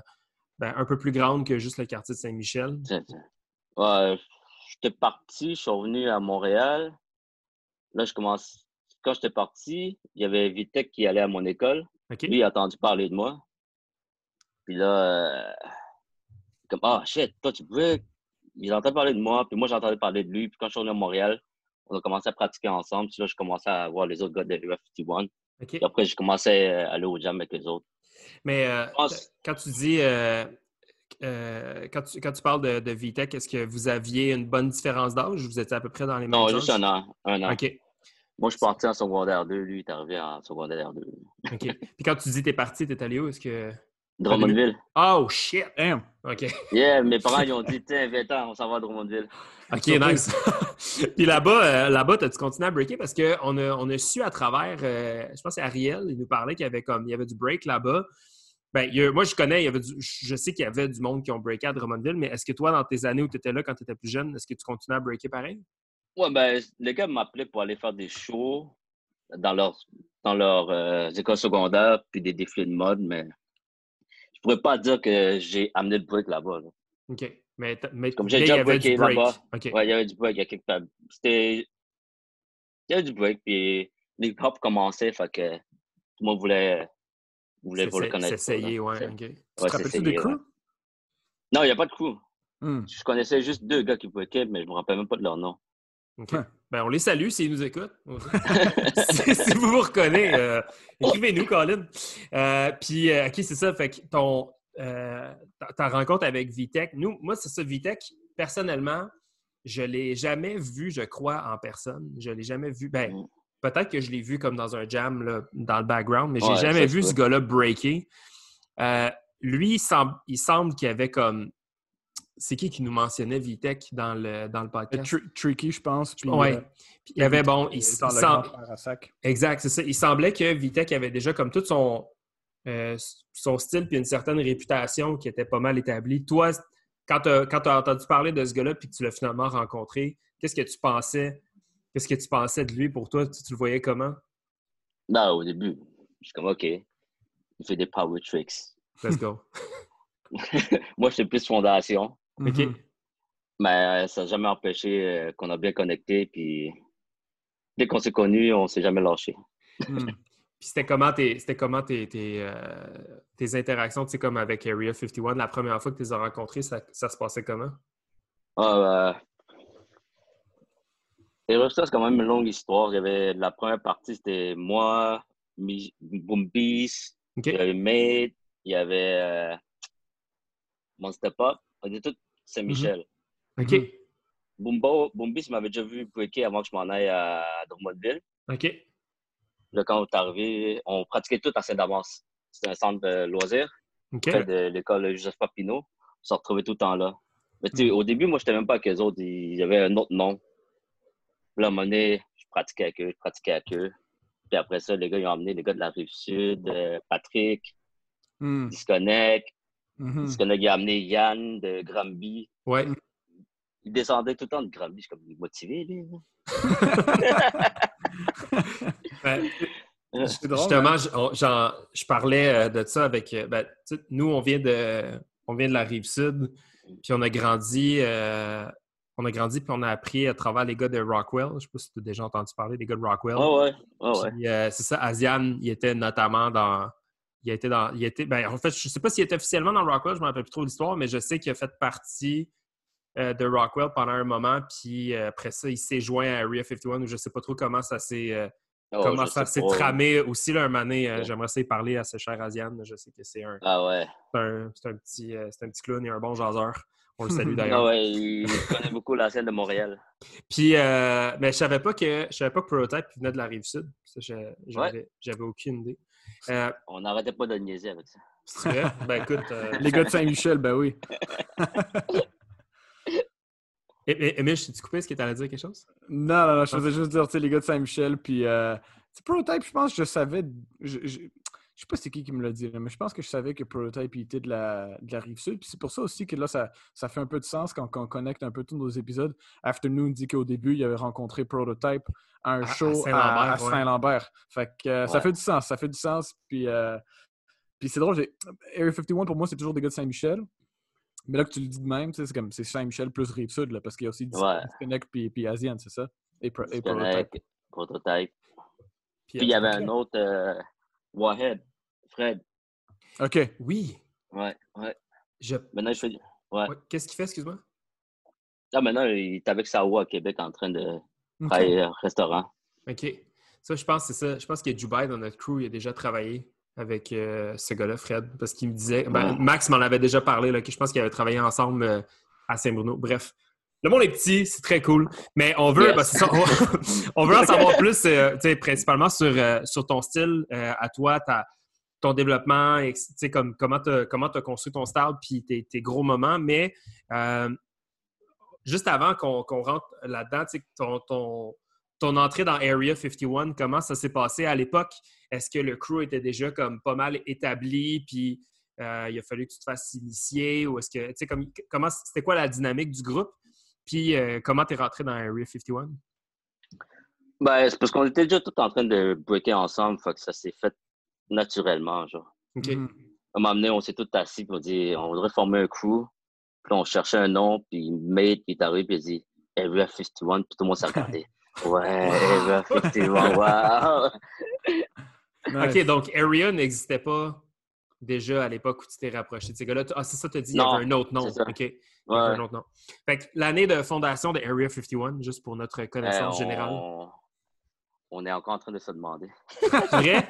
ben, un peu plus grande que juste le quartier de Saint-Michel? Ouais, j'étais parti, je suis revenu à Montréal. Là, je commence. Quand j'étais parti, il y avait Vitek qui allait à mon école. Okay. Lui, il a entendu parler de moi. Puis là, euh, comme, ah, oh, shit, toi, tu break. Ils entendaient parler de moi, puis moi, j'entendais parler de lui. Puis quand je suis revenu à Montréal, on a commencé à pratiquer ensemble. Puis là, je commençais à voir les autres gars de Area cinquante et un. Okay. Puis après, je commençais à aller au jam avec les autres. Mais euh, pense... quand tu dis, euh, euh, quand, tu, quand tu parles de, de Vitek, est-ce que vous aviez une bonne différence d'âge? Vous étiez à peu près dans les mêmes âges? Non, juste un an. Un an. OK. Moi, je suis parti en secondaire deux. Lui, il est arrivé en secondaire deux. OK. Puis quand tu dis t'es parti, t'es allé où? Est-ce que... Drummondville. Oh, shit! Damn! OK. Yeah, mes parents, ils ont dit, tiens, vingt ans, on s'en va à Drummondville. OK, nice. Puis là-bas, euh, là-bas, t'as-tu continué à breaker? Parce qu'on a, on a su à travers, euh, je pense que c'est Ariel, il nous parlait qu'il y avait comme, il y avait du break là-bas. Ben, il y a, moi, je connais, il y avait du, je sais qu'il y avait du monde qui ont breaké à Drummondville, mais est-ce que toi, dans tes années où t'étais là, quand t'étais plus jeune, est-ce que tu continuais à breaker pareil? Ouais, ben, les gars m'appelaient pour aller faire des shows dans leurs dans leur, euh, écoles secondaires puis des défilés de mode, mais... Je pourrais pas dire que j'ai amené le break là-bas. Là. OK. Mais, mais comme j'ai déjà breaké break. Là-bas. Okay. Ouais, il y avait du break. Il y a quelques tables. C'était... Il y avait du break. Puis les hip-hop commençaient. Fait que tout le monde voulait, voulait le connaître. S'essayer, ouais. C'est... OK. Ouais, tu te rappelles-tu des crews? Ouais. Non, il n'y a pas de crew. Mm. Je connaissais juste deux gars qui breakaient, mais je me rappelle même pas de leur nom. OK. Hum. Ben, on les salue s'ils nous écoutent. si, si vous vous reconnaissez, euh, écrivez-nous, Colin. Euh, Puis, euh, OK, c'est ça. Fait que ton, euh, ta, ta rencontre avec Vitek, nous, moi, c'est ça, Vitek, personnellement, je ne l'ai jamais vu, je crois, en personne. Je ne l'ai jamais vu. Ben, mm. peut-être que je l'ai vu comme dans un jam, là, dans le background, mais je n'ai ouais, jamais vu ce gars-là breaker. Euh, lui, il semble, il semble qu'il y avait comme... C'est qui qui nous mentionnait Vitek dans le, dans le podcast? Tr- tricky, je pense. Oui. Euh, il y avait, Vitek, bon... Il, il, il semble... Exact, c'est ça. Il semblait que Vitek avait déjà comme tout son, euh, son style puis une certaine réputation qui était pas mal établie. Toi, quand tu as entendu parler de ce gars-là puis que tu l'as finalement rencontré, qu'est-ce que tu pensais? Qu'est-ce que tu pensais de lui pour toi? Tu, tu le voyais comment? Non, au début, je suis comme, OK, il fait des power tricks. Let's go. Moi, j'étais plus fondation. Mm-hmm. OK. Mais ça n'a jamais empêché euh, qu'on a bien connecté. Puis dès qu'on s'est connus, on ne s'est jamais lâché. Mm. Puis c'était comment tes, c'était comment tes, tes, euh, tes interactions, tu sais, comme avec Area cinquante et un, la première fois que tu les as rencontrés, ça, ça se passait comment? Ah, ben... Area, c'est quand même une longue histoire. Il y avait la première partie, c'était moi, Mi... Boombees, okay. Il y avait Mate, il y avait euh... Monster Pop. On était tous Saint-Michel. Mm-hmm. OK. Mm-hmm. Boombo, Boombees m'avait déjà vu breaker avant que je m'en aille à Drummondville. OK. Là, quand on est arrivé, on pratiquait tout à Saint-Davance. C'était un centre de loisirs, okay. Près de l'école Joseph Papineau. On s'est retrouvés tout le temps là. Mais tu sais, au début, moi, je n'étais même pas avec eux autres. Ils avaient un autre nom. Puis là, à un moment donné, je pratiquais avec eux, je pratiquais avec eux. Puis après ça, les gars, ils ont emmené les gars de la Rive-Sud, euh, Patrick, mm. Disconnect. Mm-hmm. Disconnect, ils ont amené Yann de Granby. Ouais. Il descendait tout le temps de Granby. Je suis comme, il est motivé, lui. Ben, drôle, justement, hein? je, genre, je parlais de ça avec... Ben, nous, on vient de, on vient de la Rive-Sud, puis on a grandi, euh, on a grandi, puis on a appris à travers les gars de Rockwell. Je ne sais pas si tu as déjà entendu parler des gars de Rockwell. Oh ouais, oh ouais. Puis, euh, c'est ça, Asian, il était notamment dans... Il était dans il était, ben, en fait, je ne sais pas s'il était officiellement dans Rockwell, je ne me rappelle plus trop l'histoire, mais je sais qu'il a fait partie... de Rockwell pendant un moment, puis après ça, il s'est joint à Area cinquante et un, où je ne sais pas trop comment ça s'est, oh, comment ça s'est tramé. Aussi, là, un mané, ouais. J'aimerais ça y parler à ce cher Asiane. Je sais que c'est un, ah ouais. c'est un, c'est un, petit, c'est un petit clown et un bon jaseur. On le salue d'ailleurs. Ah ouais, il connaît beaucoup la scène de Montréal. Puis, euh, mais je ne savais pas que je savais pas que Prototype venait de la Rive-Sud. Ça, j'avais, ouais. j'avais aucune idée. Euh, On n'arrêtait pas de niaiser avec ça. C'est vrai? Ben écoute, euh, les gars de Saint-Michel, ben oui. Emile, je t'ai coupé, est-ce que t'allais dire quelque chose? Non, non, non, je faisais juste dire, tu sais, les gars de Saint-Michel, puis euh, Prototype, je pense que je savais, je, je, je sais pas c'est qui qui me l'a dit, mais je pense que je savais que Prototype était de la, de la Rive-Sud, puis c'est pour ça aussi que là, ça, ça fait un peu de sens quand, quand on connecte un peu tous nos épisodes. Afternoon dit qu'au début, il avait rencontré Prototype à un à, show à Saint-Lambert. Ouais. Fait que euh, ouais. ça fait du sens, ça fait du sens, puis, euh, puis c'est drôle, j'ai... Area cinquante et un, pour moi, c'est toujours des gars de Saint-Michel. Mais là que tu le dis de même, c'est comme c'est Saint-Michel plus Rive-Sud, là, parce qu'il y a aussi Disconnect ouais. puis Asian, c'est ça? Et, pro- et Prototype. Prototype. Puis il y avait un autre, euh, Warhead, Fred. OK. Oui. Ouais, ouais. Je... Maintenant, je fais... Ouais. Ouais. Qu'est-ce qu'il fait, excuse-moi? Là, maintenant, il est avec Sawa à Québec en train de travailler au okay. restaurant. OK. Ça, je pense que c'est ça. Je pense que Dubaï, dans notre crew, il a déjà travaillé avec euh, ce gars-là, Fred, parce qu'il me disait... Ben, Max m'en avait déjà parlé, là, que je pense qu'ils avaient travaillé ensemble euh, à Saint-Bruno. Bref, le monde est petit, c'est très cool, mais on veut, yes. ben, c'est ça, on, on veut en savoir plus, euh, principalement sur, euh, sur ton style, euh, à toi, ta, ton développement, et, comme, comment tu as comment construit ton style, puis tes, tes gros moments, mais euh, juste avant qu'on, qu'on rentre là-dedans, ton... ton Ton entrée dans Area cinquante et un, comment ça s'est passé à l'époque? Est-ce que le crew était déjà comme pas mal établi, puis euh, il a fallu que tu te fasses initier? Ou est-ce que, tu sais, comme, comment, c'était quoi la dynamique du groupe? Puis euh, comment t'es rentré dans Area cinquante et un? Ben, c'est parce qu'on était déjà tous en train de breaker ensemble, fait que ça s'est fait naturellement, genre. OK. Mm-hmm. À un moment donné, on s'est tous assis pour dire, on voudrait former un crew, puis on cherchait un nom, puis Mate est arrivé, puis il dit Area cinquante et un, puis tout le monde s'est regardé. Ouais, Area cinquante et un, wow! Nice. OK, donc Area n'existait pas déjà à l'époque où tu t'es rapproché de ces gars-là. Ah, c'est ça, tu as dit, il y avait un autre nom. OK, ouais. Il y avait un autre nom. Fait que l'année de fondation de Area cinquante et un, juste pour notre connaissance euh, on... générale. On est encore en train de se demander. Vrai?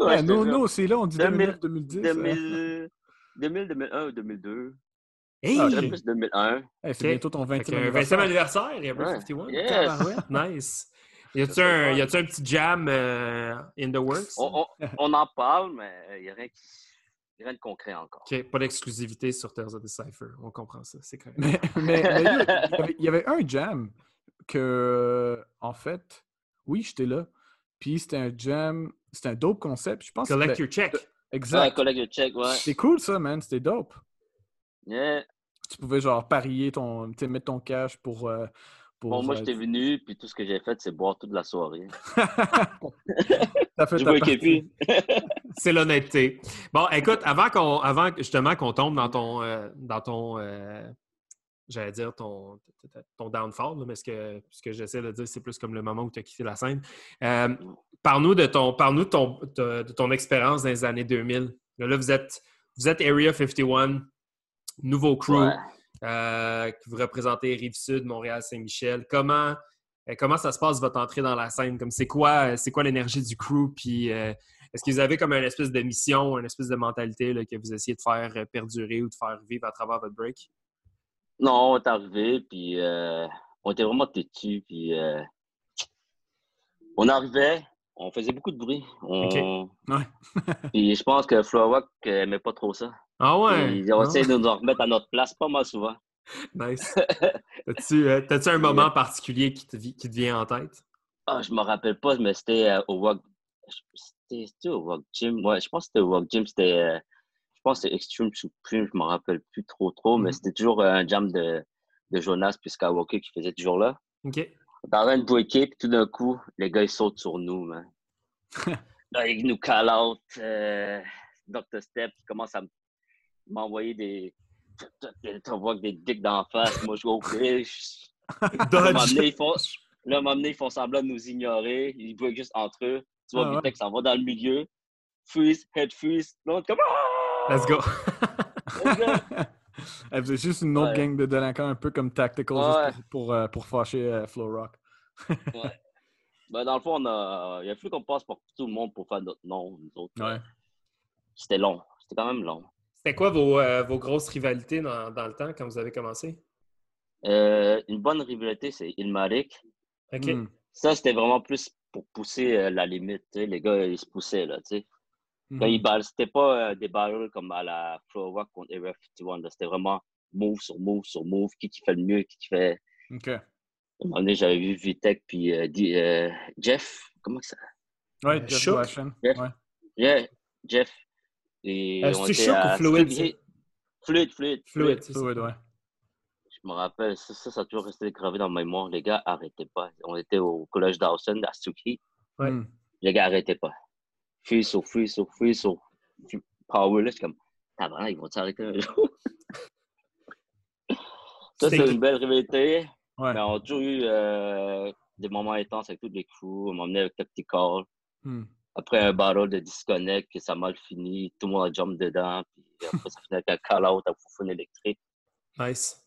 Ouais, ouais, nous, nous aussi, là, on dit deux mille neuf, deux mille dix. deux mille, deux mille, deux mille un ou deux mille deux. Hey! Ah, j'ai plus deux mille un. Hey, c'est okay. Bientôt ton vingtième anniversaire. vingtième anniversaire, il y a Area cinquante et un. Yes. Nice. Y a-tu un, un petit jam euh, in the works? On, on, on en parle, mais il n'y a rien, rien de concret encore. OK, pas d'exclusivité sur Tales of the Cypher. On comprend ça, c'est correct. Mais, mais, mais il, y avait, il y avait un jam que, en fait, oui, j'étais là. Puis c'était un jam, c'était un dope concept. Je pense collect que your check. Exact. Ouais, collect your check, ouais. C'était cool ça, man. C'était dope. Yeah. Tu pouvais genre parier ton, tu sais, mettre ton cash pour, euh, pour bon, moi euh, j'étais venu puis tout ce que j'ai fait c'est boire toute la soirée. Ça fait c'est l'honnêteté. Bon, écoute, avant qu'on, avant justement qu'on tombe dans ton, euh, dans ton, euh, j'allais dire ton, ton downfall, là, mais ce que, ce que j'essaie de dire c'est plus comme le moment où tu as quitté la scène. Euh, Parle-nous de ton, parle-nous de ton, de, de ton expérience dans les années deux mille. Là, là vous, êtes, vous êtes Area cinquante et un, nouveau crew, ouais. euh, vous représentez Rive-Sud, Montréal, Saint-Michel. Comment, euh, comment ça se passe, votre entrée dans la scène? Comme c'est quoi, c'est quoi l'énergie du crew? Puis, euh, est-ce que vous avez comme une espèce de mission, une espèce de mentalité là, que vous essayez de faire perdurer ou de faire vivre à travers votre break? Non, on est arrivé, puis euh, on était vraiment têtus, puis euh, on arrivait. On faisait beaucoup de bruit. On... Okay. Ouais. Puis je pense que Flow Rock n'aimait pas trop ça. Ah ouais? Ils ont essayé de nous en remettre à notre place pas mal souvent. Nice. T'as-tu, euh, t'as-tu un moment particulier qui te, qui te vient en tête? Ah, je me rappelle pas, mais c'était euh, au Rock... C'était, c'était au Rock Gym? Ouais, je pense que c'était au Rock Gym. C'était, euh, je pense que c'était Extreme Supreme. Je me rappelle plus trop trop, mm-hmm. mais c'était toujours euh, un jam de, de Jonas puis Skywalker qui faisait toujours là. OK. On est en train de breaker, puis tout d'un coup, les gars, ils sautent sur nous, man. Là, ils nous call out. Euh, Docteur Step commence à m'envoyer des... des dicks d'en face. Moi, je vais ouvrir. Là, ils font... Là, m'amener, ils font semblant de nous ignorer. Ils break juste entre eux. Tu vois, Vitek s'en va dans le milieu. Freeze, head freeze. L'autre, comme... Let's go! Let's go! Elle faisait juste une autre ouais. gang de délinquants, un peu comme Tactical, ouais. juste pour, pour, euh, pour fâcher euh, Flow Rock. Ouais. Ben, dans le fond, on a... il a fallu qu'on passe pour tout le monde pour faire notre nom, nous autres. Ouais. C'était long. C'était quand même long. C'était quoi vos, euh, vos grosses rivalités dans, dans le temps, quand vous avez commencé? Euh, une bonne rivalité, c'est Ilmarik. OK. Mm. Ça, c'était vraiment plus pour pousser euh, la limite. T'sais. Les gars, ils se poussaient, là, tu sais. Mm-hmm. C'était pas euh, des battles comme à la Flow Rock contre Area cinquante et un. Là. C'était vraiment move sur move sur move. Qui qui fait le mieux, qui qui fait... OK. À un moment donné, j'avais vu Vitek puis euh, D, euh, Jeff. Comment ça... Ouais, Jeff Shook. Jeff. Ouais. Yeah, Jeff. Et euh, c'est Shook à... ou Fluid? Fluid, Fluid. Fluid, Fluid, fluid ouais. Je me rappelle, ça, ça, ça a toujours resté gravé dans ma mémoire. Les gars, arrêtez pas. On était au collège Dawson, à Suki. Ouais. Mm. Les gars, arrêtez pas. Free sur free sur free sur power, là, je suis comme, tabarnak, ils vont s'arrêter un jour. Ça, c'est, c'est une belle rivalité. Ouais. Mais on a toujours eu euh, des moments intenses avec tous les crews. On m'a emmené avec Tactical. Mm. Après un battle de Disconnect, que ça a mal fini, tout le monde a jump dedans. Puis après, ça finit avec un call-out à Foufoune électrique. Nice.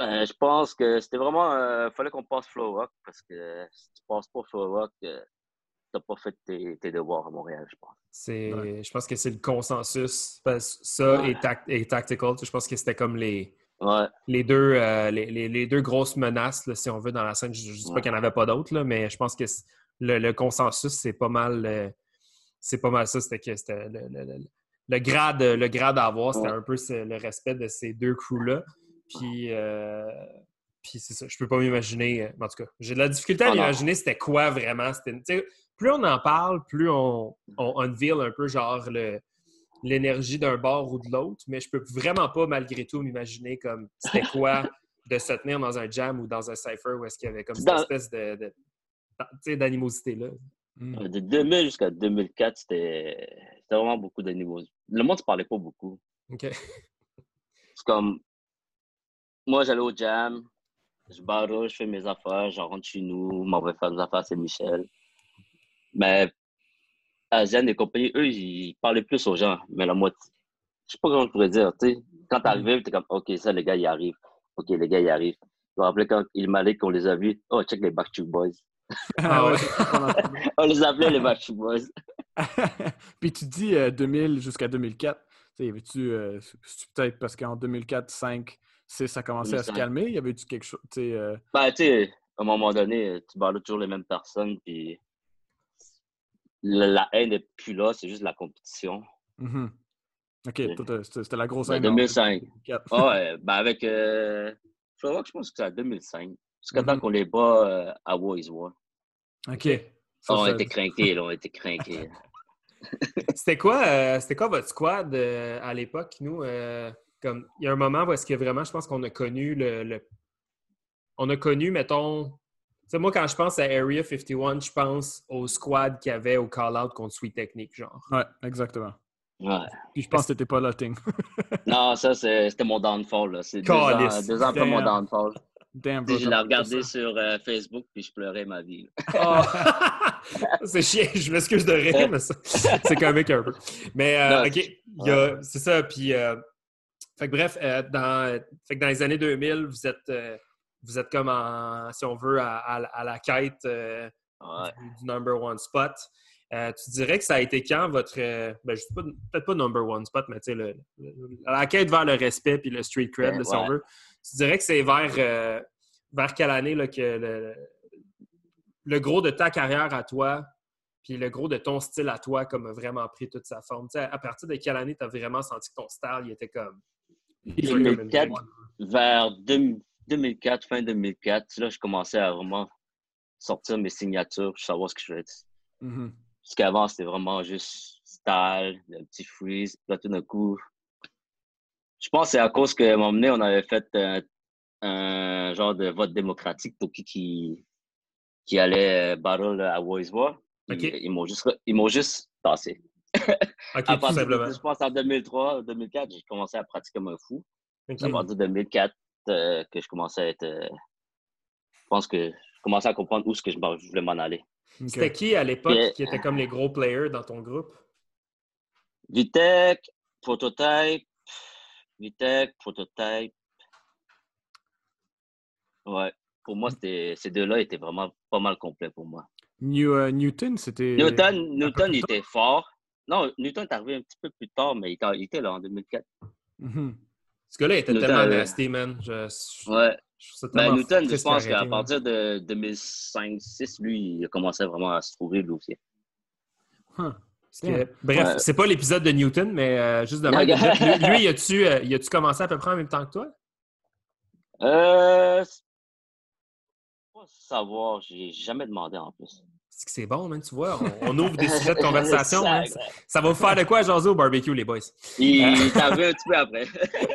Ben, je pense que c'était vraiment. Euh, fallait qu'on passe Flow Rock, parce que si tu passes pas Flow Rock, euh, t'as pas fait tes, tes devoirs à Montréal, je pense. C'est, ouais. Je pense que c'est le consensus. Ça ouais. et, tact, et Tactical, je pense que c'était comme les, ouais. les, deux, euh, les, les, les deux grosses menaces, là, si on veut, dans la scène. Je ne dis ouais. pas qu'il n'y en avait pas d'autres, là, mais je pense que le, le consensus, c'est pas mal euh, c'est pas mal ça. C'était que c'était le, le, le, le, grade, le grade à avoir, c'était ouais. un peu le respect de ces deux crews-là. Puis... Euh, Puis c'est ça, je peux pas m'imaginer. En tout cas, j'ai de la difficulté à oh m'imaginer c'était quoi vraiment. C'était, plus on en parle, plus on, on unveil un peu genre le, l'énergie d'un bord ou de l'autre, mais je peux vraiment pas malgré tout m'imaginer comme c'était quoi de se tenir dans un jam ou dans un cypher où est-ce qu'il y avait comme cette dans... espèce de, de, de d'animosité-là. Mm. De deux mille jusqu'à deux mille quatre, c'était, c'était vraiment beaucoup d'animosité. Le monde se parlait pas beaucoup. OK. C'est comme... Moi, j'allais au jam. Je barre, je fais mes affaires, je rentre chez nous, m'en vais faire mes affaires, c'est Michel. Mais Asian et compagnie, eux, ils parlaient plus aux gens. Mais la moitié, je sais pas comment je pourrais dire, tu sais. Quand t'arrives, t'es comme, OK, ça, les gars, ils arrivent. OK, les gars, ils arrivent. Je me rappelais quand il m'allait qu'on les a vus. Oh, check les Backstreet Boys. Ah ouais. On les appelait les Backstreet Boys. Puis tu dis euh, deux mille jusqu'à deux mille quatre. Tu sais, y avait-tu, euh, peut-être parce qu'en deux mille quatre, deux mille cinq, c'est, ça commençait à se calmer? Il y avait-tu quelque chose? Euh... Ben, tu sais, à un moment donné, tu parles toujours les mêmes personnes, puis la, la haine n'est plus là, c'est juste la compétition. Mm-hmm. OK, toi, c'était, c'était la grosse haine. deux mille cinq. Ah ouais, ben avec... Euh, Flow Rock, je pense que c'est en deux mille cinq. Jusqu'à mm-hmm. temps qu'on les bat euh, à Wise War. OK. Ça, on, ça... Était crinqués, là, on était crinqués, là, on était crinqués. C'était quoi, euh, c'était quoi votre squad euh, à l'époque, nous? Euh... Comme, il y a un moment où est-ce que vraiment, je pense qu'on a connu le... le... On a connu, mettons... Tu sais, moi, quand je pense à Area cinquante et un, je pense au squad qu'il y avait au call-out contre Sweet Technique, genre. Ouais, exactement. Ouais. Puis je pense que t'étais pas là, Ting. Non, ça, c'est... c'était mon downfall, là. C'est deux ans, deux ans après mon downfall. Denver. Je l'ai regardé sur euh, Facebook puis je pleurais ma vie. Oh. C'est chiant, je m'excuse de rire, mais c'est comique un peu. Mais euh, non, OK, c'est ça. Puis, euh, fait que bref, euh, dans, fait que dans les années deux mille, vous êtes, euh, vous êtes comme, en, si on veut, à, à, à la quête euh, ouais. du, du number one spot. Euh, tu dirais que ça a été quand votre... Euh, ben, je sais pas, peut-être pas number one spot, mais tu sais, le, le, la quête vers le respect puis le street cred, ouais, si ouais. on veut. Tu dirais que c'est vers, euh, vers quelle année là, que le, le gros de ta carrière à toi puis le gros de ton style à toi comme a vraiment pris toute sa forme? Tu sais, à partir de quelle année tu as vraiment senti que ton style, il était comme... deux mille quatre, vers deux mille quatre, fin deux mille quatre, là, je commençais à vraiment sortir mes signatures, savoir ce que je voulais dire. Mm-hmm. Parce qu'avant, c'était vraiment juste style, un petit freeze, puis là, tout d'un coup. Je pense que c'est à cause qu'à un moment donné, on avait fait un, un genre de vote démocratique pour qui qui, qui allait battle à Woyswa. Okay. Ils, ils m'ont juste, ils m'ont juste tassé. Okay, à partir de, je pense en deux mille trois, deux mille quatre, j'ai commencé à pratiquer comme un fou. Okay. C'est à partir de deux mille quatre euh, que je commençais à être... Euh, je pense que je commençais à comprendre où est-ce que je, je voulais m'en aller. Okay. C'était qui à l'époque Et, qui était comme les gros players dans ton groupe? Vitek, Prototype, Vitek, Prototype. Ouais, pour moi, c'était, ces deux-là étaient vraiment pas mal complets pour moi. New, euh, Newton, c'était... Newton, Newton il était fort. Non, Newton est arrivé un petit peu plus tard, mais il était là en deux mille quatre. Mm-hmm. Ce gars-là était Newton, tellement nasty, man. Je, je, ouais. Je ben, Newton, je pense qu'à partir de deux mille cinq, deux mille six, lui, il a commencé vraiment à se trouver, lui aussi. Huh. Que, yeah. Bref, ouais. C'est pas l'épisode de Newton, mais euh, juste de même. Lui, lui as-tu euh, commencé à peu près en même temps que toi? Euh... Pas savoir, j'ai jamais demandé en plus. C'est que c'est bon, man, tu vois, on, on ouvre des sujets de conversation. Hein, ça, ça va vous faire de quoi, jaser au barbecue, les boys? Il euh... t'en veut un petit peu après.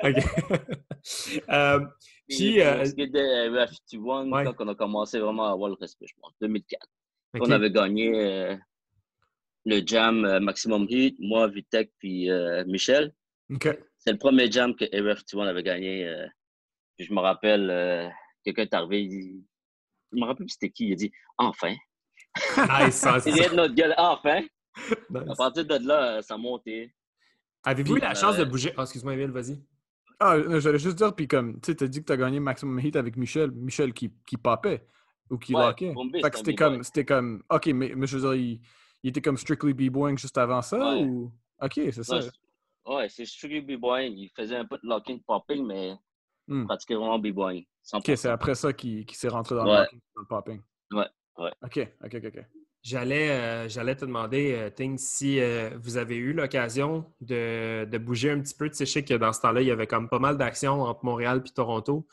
OK. euh, puis, euh... de Area cinquante et un, ouais. quand on a commencé vraiment à avoir le respect, je pense, deux mille quatre. Okay. On avait gagné euh, le jam euh, Maximum Heat, moi, Vitek, puis euh, Michel. Okay. C'est le premier jam que Area cinquante et un avait gagné. Euh, puis je me rappelle, euh, quelqu'un est arrivé, il... je me rappelle c'était qui, il a dit « Enfin! » Nice, il vient de notre gueule, enfin! Nice. À partir de là, ça montait. Avez-vous eu la euh... chance de bouger? Oh, excuse-moi, Emile, vas-y. Ah, j'allais juste dire, puis comme, tu sais, t'as dit que t'as gagné Maximum Heat avec Michel, Michel qui, qui papait ou qui ouais, lockait. Fait que c'était comme, c'était comme, OK, mais, mais je veux dire, il, il était comme Strictly B-Boing juste avant ça, ouais. ou? OK, c'est ça. Ouais, c'est, ouais, c'est Strictly B-Boing. Il faisait un peu de locking, popping, mais mm. pratiquait vraiment B-Boing. OK, c'est après ça qu'il, qu'il s'est rentré dans ouais. le locking, dans le popping. Ouais. Ouais. OK, OK, OK. J'allais, euh, j'allais te demander, euh, Ting, si euh, vous avez eu l'occasion de, de bouger un petit peu. Tu sais, je sais que dans ce temps-là, il y avait comme pas mal d'actions entre Montréal et Toronto.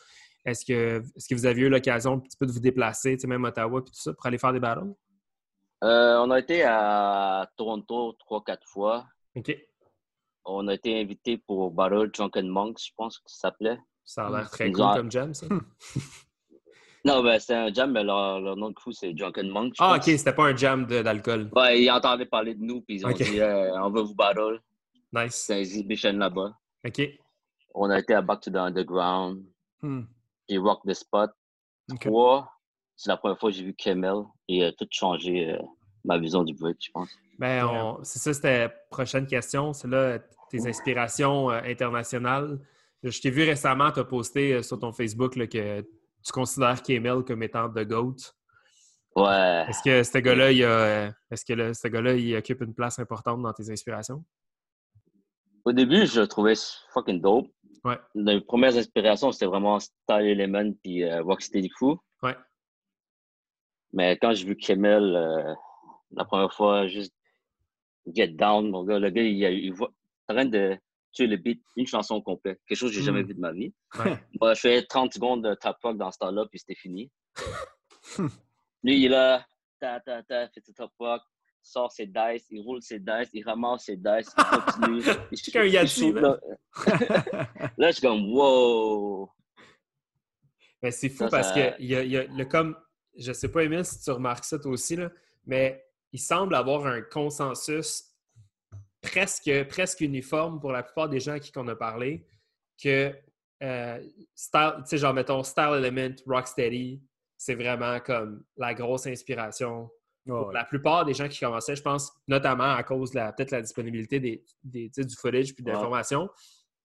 Est-ce que, est-ce que vous aviez eu l'occasion un petit peu de vous déplacer, tu sais, même Ottawa et tout ça, pour aller faire des battles? Euh, on a été à Toronto trois, quatre fois. OK. On a été invités pour Battle Drunken Monks, je pense que ça s'appelait. Ça a l'air très cool comme jam, ça. Non, ben c'était un jam, mais leur, leur nom de crew, c'est Drunken Monk. Ah, pense. OK, c'était pas un jam de, d'alcool. Ben, ils entendaient parler de nous, puis ils ont okay. dit eh, on va vous battle. Nice. C'est un exhibition là-bas. OK. On a été à Back to the Underground, hmm. et Rock the Spot. Okay. Trois, c'est la première fois que j'ai vu Kemal, et a euh, tout changé euh, ma vision du break, je pense. Ben, on... c'est ça, c'était la prochaine question. C'est là, tes inspirations euh, internationales. Je t'ai vu récemment, tu as posté euh, sur ton Facebook là, que. Tu considères Kemal comme étant The GOAT? Ouais. Est-ce que ce gars-là, il a, est-ce que le, ce gars-là, il occupe une place importante dans tes inspirations? Au début, je le trouvais fucking dope. Ouais. Les premières inspirations, c'était vraiment Style Element puis euh, Rocksteady Crew. Ouais. Mais quand j'ai vu Kemal, euh, la première fois, juste Get Down, mon gars, le gars, il, il, il voit en train de tuer le beat, une chanson complète. Quelque chose que j'ai jamais mmh. vu de ma vie. Ouais. Moi, je fais trente secondes de top rock dans ce temps-là, puis c'était fini. Lui, il est là, ta, ta, ta, fait du top rock, sort ses dice, il roule ses dice, il ramasse ses dice, il continue. Je suis comme Yati, là. Là, je suis comme, wow! Mais c'est fou ça, parce ça... que, y a, y a le comme, je sais pas, Emile, si tu remarques ça toi aussi, là, mais il semble avoir un consensus Presque, presque uniforme pour la plupart des gens à qui on a parlé, que Euh, tu sais, genre, mettons, Style Element, Rocksteady, c'est vraiment comme la grosse inspiration. Oh, ouais. La plupart des gens qui commençaient, je pense, notamment à cause de la, peut-être la disponibilité des, des, du footage puis de ouais. l'information.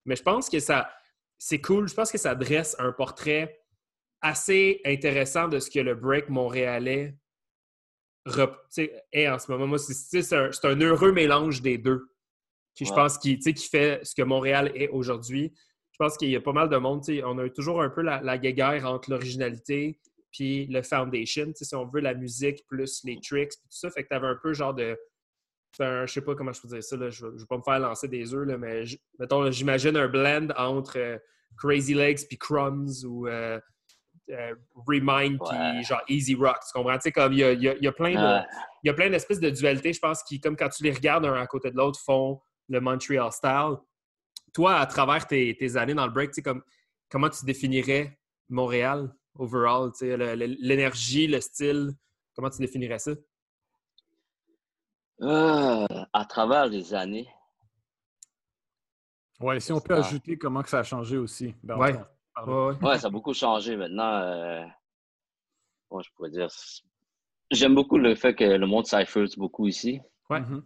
Mais je pense que ça, c'est cool. Je pense que ça dresse un portrait assez intéressant de ce que le break montréalais est en ce moment. Moi, c'est, c'est, un, c'est un heureux mélange des deux qui, ouais. je pense, qui, qui fait ce que Montréal est aujourd'hui. Je pense qu'il y a pas mal de monde. On a toujours un peu la, la guéguerre entre l'originalité puis le foundation, si on veut, la musique plus les tricks, puis tout ça. Fait que t'avais un peu genre de... Un, je sais pas comment je peux dire ça, là, je, je vais pas me faire lancer des œufs, mais j, mettons, là, j'imagine un blend entre euh, Crazy Legs puis Crumbs ou euh, euh, Remind puis ouais. genre Easy Rock, tu comprends? T'sais, comme il y a, y, a, y a plein de, y a plein d'espèces de dualités, je pense, qui, comme quand tu les regardes un à côté de l'autre, font le Montreal Style. Toi, à travers tes, tes années dans le break, comme, comment tu définirais Montréal? Overall, tu sais, le, le, l'énergie, le style, comment tu définirais ça? Euh, à travers les années. Ouais, si on peut ajouter comment que ça a changé aussi. Ben, ouais. Ouais, ouais. ouais, ça a beaucoup changé maintenant. Euh... Bon, je pourrais dire. J'aime beaucoup le fait que le monde cypher beaucoup ici. Ouais. Mm-hmm.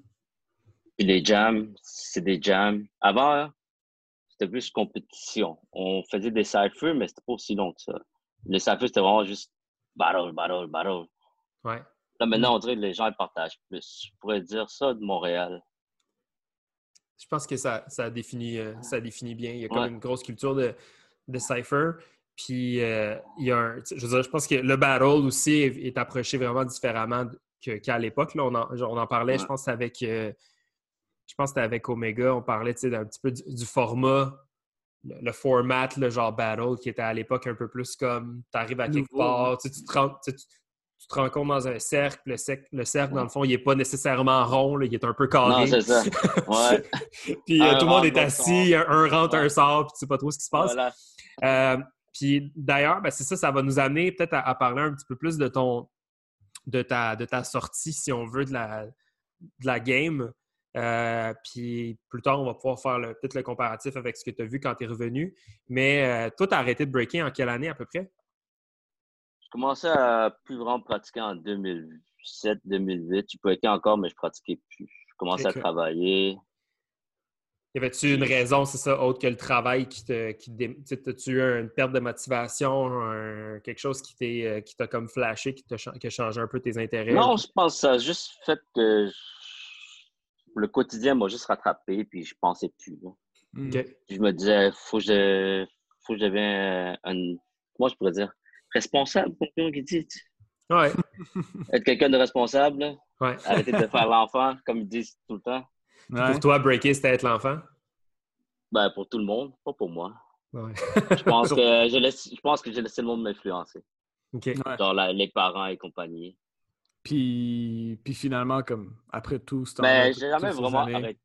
Puis les jams, c'est des jams. Avant, c'était plus compétition. On faisait des cyphers, mais c'était pas aussi long que ça. Le cypher, c'était vraiment juste battle, battle, battle. Ouais. Là, maintenant, on dirait que les gens partagent plus. Je pourrais dire ça de Montréal. Je pense que ça, ça, définit, ça définit bien. Il y a comme ouais. une grosse culture de, de cypher. Puis, euh, il y a un, je veux dire, je pense que le battle aussi est, est approché vraiment différemment que, qu'à l'époque. Là, on, en, on en parlait, ouais. je pense, avec, euh, je pense que c'était avec Omega. On parlait d'un petit peu du, du format. Le format, le genre battle, qui était à l'époque un peu plus comme t'arrives à quelque part, tu, tu, te, tu, tu te rencontres dans un cercle, le cercle, le cercle ouais. dans le fond, il n'est pas nécessairement rond, là, il est un peu carré. Non, c'est ça. Ouais. Puis euh, tout le monde est assis, un, un rentre, ouais. un sort, puis tu sais pas trop ce qui se passe. Voilà. Euh, puis d'ailleurs, ben, c'est ça, ça va nous amener peut-être à, à parler un petit peu plus de ton de ta, de ta sortie, si on veut, de la, de la game. Euh, puis plus tard, on va pouvoir faire le, peut-être le comparatif avec ce que tu as vu quand tu es revenu. Mais euh, toi, tu as arrêté de breaking en quelle année à peu près? Je commençais à plus vraiment pratiquer en deux mille sept deux mille huit. Je breakais encore, mais je pratiquais plus. Je commençais okay. à travailler. Y avait-tu une raison, c'est ça, autre que le travail qui te... Qui te t'as-tu eu une perte de motivation, un, quelque chose qui, t'est, qui t'a comme flashé, qui, t'a, qui a changé un peu tes intérêts? Non, je pense que ça a juste fait que... Je... Le quotidien m'a juste rattrapé, puis je pensais plus. Okay. Je me disais, faut que je, faut que je devienne un, comment je pourrais dire, responsable, pour quelqu'un qui dit. Ouais. Être quelqu'un de responsable, ouais. arrêter de faire l'enfant, comme ils disent tout le temps. Ouais. Pour toi, breaker, c'était être l'enfant? Ben, pour tout le monde, pas pour moi. Ouais. Je pense que je laisse, je pense que j'ai laissé le monde m'influencer. Okay. Ouais. Genre la, les parents et compagnie. Puis, puis finalement, comme après tout ce temps mais j'ai jamais vraiment arrêté.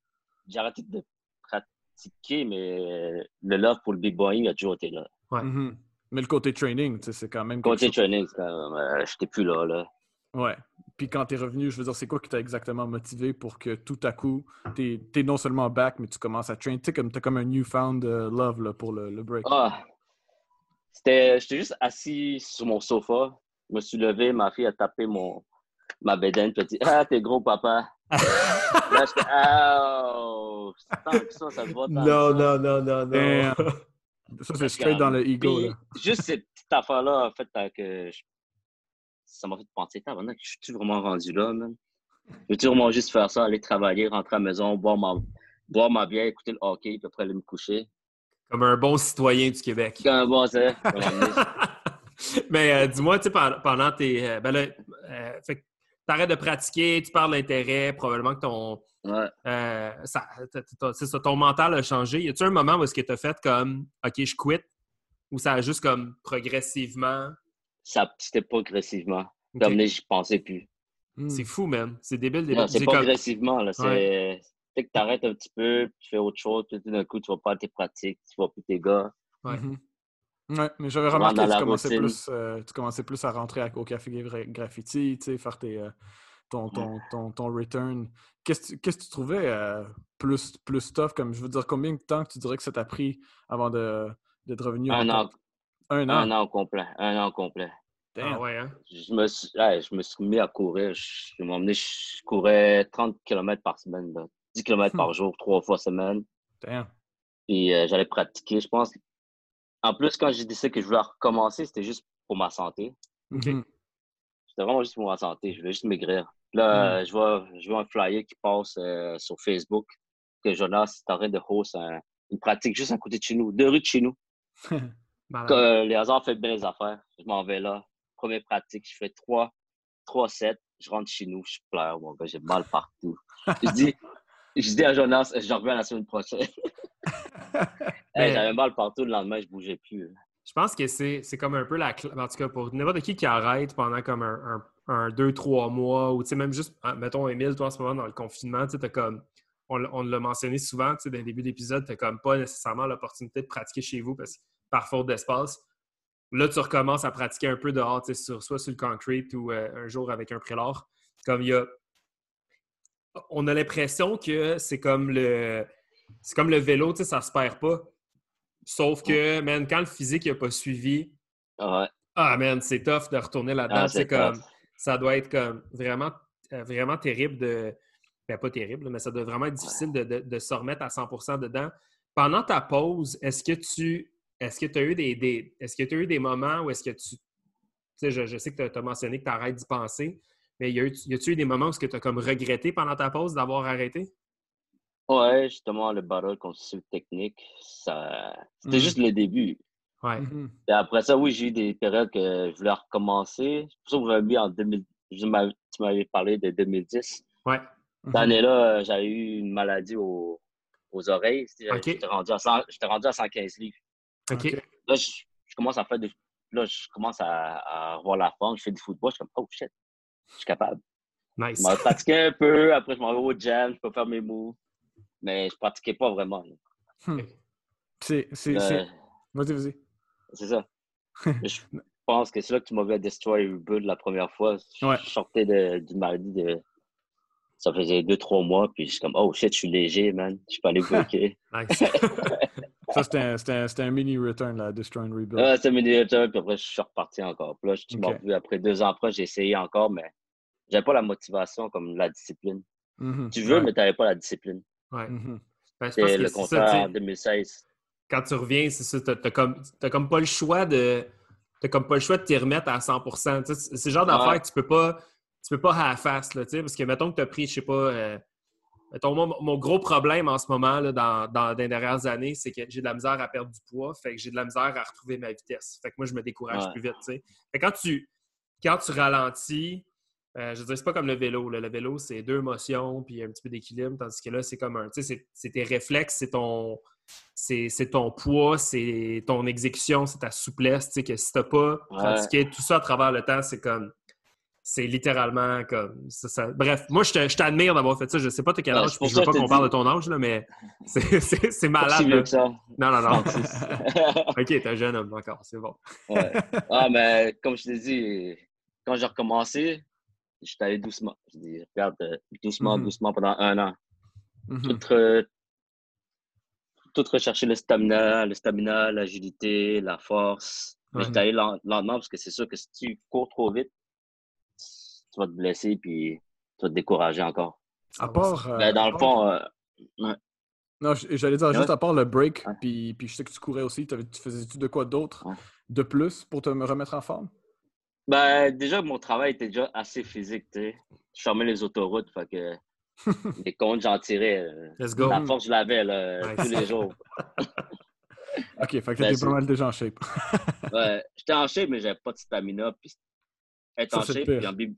J'ai arrêté de pratiquer, mais le love pour le Big Boeing a toujours été là. Ouais. Mm-hmm. Mais le côté training, tu sais, c'est quand même... Côté training, c'est quand même... Euh, j'étais plus là, là. Ouais. Puis quand t'es revenu, je veux dire, c'est quoi qui t'a exactement motivé pour que tout à coup, t'es, t'es non seulement back, mais tu commences à train. Tu sais, comme, t'as comme un newfound love là, pour le, le break. Ah! C'était... J'étais juste assis sur mon sofa. Je me suis levé, ma fille a tapé mon... Ma bédaine, puis elle dit « Ah, t'es gros, papa! » Là, j'étais « Oh! » Tant que ça, ça se voit tant non, que ça. Non, non, non, non, non. Ça, c'est straight dans le ego. Puis, là. Juste cette petite affaire-là, en fait, que je... ça m'a fait penser « Ah, maintenant, je suis-tu vraiment rendu là, man? Je veux-tu vraiment juste faire ça, aller travailler, rentrer à la maison, boire ma, boire ma bière, écouter le hockey, puis après aller me coucher? » Comme un bon citoyen du Québec. Comme un bon citoyen. Mais euh, dis-moi, tu sais, pendant tes... Euh, ben là, euh, fait... T'arrêtes de pratiquer, tu perds l'intérêt, probablement que ton, ouais. euh, ça, c'est ça, ton mental a changé. Y a-tu un moment où est-ce que t'as fait comme « OK, je quitte » ou ça a juste comme progressivement? Ça, c'était progressivement. Okay. Comme là, j'y pensais plus. Mm. C'est fou, man. C'est débile. débile. Non, c'est, c'est progressivement. Comme... Là, c'est ouais. Dès que t'arrêtes un petit peu, tu fais autre chose, puis d'un coup, tu vas pas à tes pratiques, tu vois plus tes gars. Ouais. Mm-hmm. Ouais, mais j'avais remarqué que tu commençais, plus, euh, tu commençais plus à rentrer à, au Café Graffiti, tu sais, faire tes, euh, ton, ton, ton, ton return. Qu'est-ce que qu'est-ce tu trouvais euh, plus, plus tough? Comme, je veux dire, combien de temps que tu dirais que ça t'a pris avant de, de revenus? Un an. Un an? Un an complet. Un an complet. Ah ouais, hein? Je me suis, ouais, je me suis mis à courir. Je, je m'emmenais, je courais trente kilomètres par semaine, là. dix kilomètres hmm. par jour, trois fois semaine. Damn. Puis euh, j'allais pratiquer, je pense. En plus, quand j'ai décidé que je voulais recommencer, c'était juste pour ma santé. Okay. C'était vraiment juste pour ma santé. Je voulais juste maigrir. Là, mm. je, vois, je vois un flyer qui passe euh, sur Facebook que Jonas est en train de host un, une pratique juste à côté de chez nous, deux rues de chez nous. Malade. Que, les hasards font bien les affaires. Je m'en vais là. Première pratique, je fais trois, trois sets. Je rentre chez nous, je pleure, mon gars, j'ai mal partout. je, dis, je dis à Jonas, je reviens la semaine prochaine. Hey, j'avais mal partout, le lendemain, je bougeais plus. Je pense que c'est, c'est comme un peu la clé. En tout cas, pour n'importe qui qui arrête pendant comme un, un, un deux, trois mois, ou tu sais, même juste, mettons, Emile, toi, en ce moment, dans le confinement, tu sais, t'as comme, on, on l'a mentionné souvent, tu sais, dans le début de l'épisode, t'as comme pas nécessairement l'opportunité de pratiquer chez vous parce que par faute d'espace. Là, tu recommences à pratiquer un peu dehors, tu sais, sur, soit sur le concrete ou euh, un jour avec un prélard. Comme il y a. On a l'impression que c'est comme le. C'est comme le vélo, tu sais, ça se perd pas. Sauf que, man, quand le physique n'a pas suivi, ouais. ah, man, c'est tough de retourner là-dedans. Ah, c'est c'est comme, ça doit être comme vraiment, vraiment terrible de... Ben, pas terrible, mais ça doit vraiment être difficile de, de, de se remettre à cent pour cent dedans. Pendant ta pause, est-ce que tu est-ce que tu as eu des, des... Est-ce que tu as eu des moments où est-ce que tu... Tu sais, je, je sais que tu as mentionné que tu arrêtes d'y penser, mais y, a eu, y a-tu eu des moments où tu as comme regretté pendant ta pause d'avoir arrêté? Ouais, justement, le battle contre Sweet Technique, ça... c'était mm-hmm. juste le début. Ouais. Mm-hmm. Et après ça, oui, j'ai eu des périodes que je voulais recommencer. C'est pour ça que vous m'avez mis en deux mille... Tu m'avais parlé de deux mille dix. Ouais. Mm-hmm. Cette année-là, j'avais eu une maladie aux, aux oreilles. Okay. J'étais rendu à cent... J'étais rendu à cent quinze livres. Okay. Okay. Là, je... je commence à faire des... Là, je commence à, à revoir la forme. Je fais du football. Je suis comme, oh shit, je suis capable. Nice. Je m'en pratiquais un peu. Après, je m'en vais au gym. Je peux faire mes moves. Mais je ne pratiquais pas vraiment. Hmm. C'est, c'est, euh, c'est... Vas-y, vas-y. C'est ça. Je pense que c'est là que tu m'avais à Destroy and Rebuild la première fois. Ouais. Je sortais d'une maladie de... Ça faisait deux trois mois, puis je suis comme « Oh shit, je suis léger, man. Je peux aller bloquer. » Ça, c'était un, c'était, un, c'était un mini-return, là, Destroy and Rebuild. Ouais, c'était un mini-return, puis après, je suis reparti encore. Puis là, je suis okay. m'en... Après deux ans après, j'ai essayé encore, mais j'avais pas la motivation comme la discipline. Mm-hmm. Tu veux, ouais. mais tu n'avais pas la discipline. Ouais. Mm-hmm. Ben, je pense que le concert en deux mille seize. Quand tu reviens, c'est ça, t'as, t'as comme t'as comme pas le choix de t'as comme pas le choix de t'y remettre à cent pour cent. T'sais, c'est le genre d'affaire ouais. que tu peux pas tu peux pas à la face, là, parce que mettons que t'as pris, je sais pas, euh, mettons, mon, mon gros problème en ce moment là, dans, dans, dans les dernières années, c'est que j'ai de la misère à perdre du poids, fait que j'ai de la misère à retrouver ma vitesse. Fait que moi je me décourage ouais. plus vite. T'sais. Fait que quand tu quand tu ralentis. Euh, je veux dire, c'est pas comme le vélo. Là. Le vélo, c'est deux motions puis un petit peu d'équilibre, tandis que là, c'est comme un... Tu sais, c'est, c'est tes réflexes, c'est ton, c'est, c'est ton poids, c'est ton exécution, c'est ta souplesse, tu sais, que si t'as pas pratiqué ouais. tout ça à travers le temps, c'est comme... C'est littéralement comme... Ça, ça... Bref, moi, je, te, je t'admire d'avoir fait ça. Je sais pas t'es quel âge, ouais, je veux pas qu'on dit... parle de ton âge, là, mais c'est, c'est, c'est malade. Là. Que ça. Non, non, non. OK, t'es un jeune homme encore, c'est bon. ouais. Ah, mais comme je t'ai dit, quand j'ai recommencé... Je suis allé doucement. Je dis, regarde, doucement, mm-hmm. doucement pendant un an. Mm-hmm. Tout, re... Tout rechercher le stamina, le stamina, l'agilité, la force. Mm-hmm. Mais je suis allé lentement parce que c'est sûr que si tu cours trop vite, tu vas te blesser puis tu vas te décourager encore. À part. Euh, ben, dans à le fond. Part... Euh... Ouais. Non, j'allais dire ouais. juste à part le break, ouais. puis, puis je sais que tu courais aussi. Tu faisais-tu de quoi d'autre ouais. de plus pour te me remettre en forme? Ben, déjà, mon travail était déjà assez physique, tu sais. Je fermais les autoroutes, fait que les comptes, j'en tirais. Euh, Let's go. La force, je l'avais, là, nice. Tous les jours. OK, fait que t'étais ben, pas mal déjà en shape. Ouais, j'étais en shape, mais j'avais pas de stamina. Puis être ça, en shape et en, bi...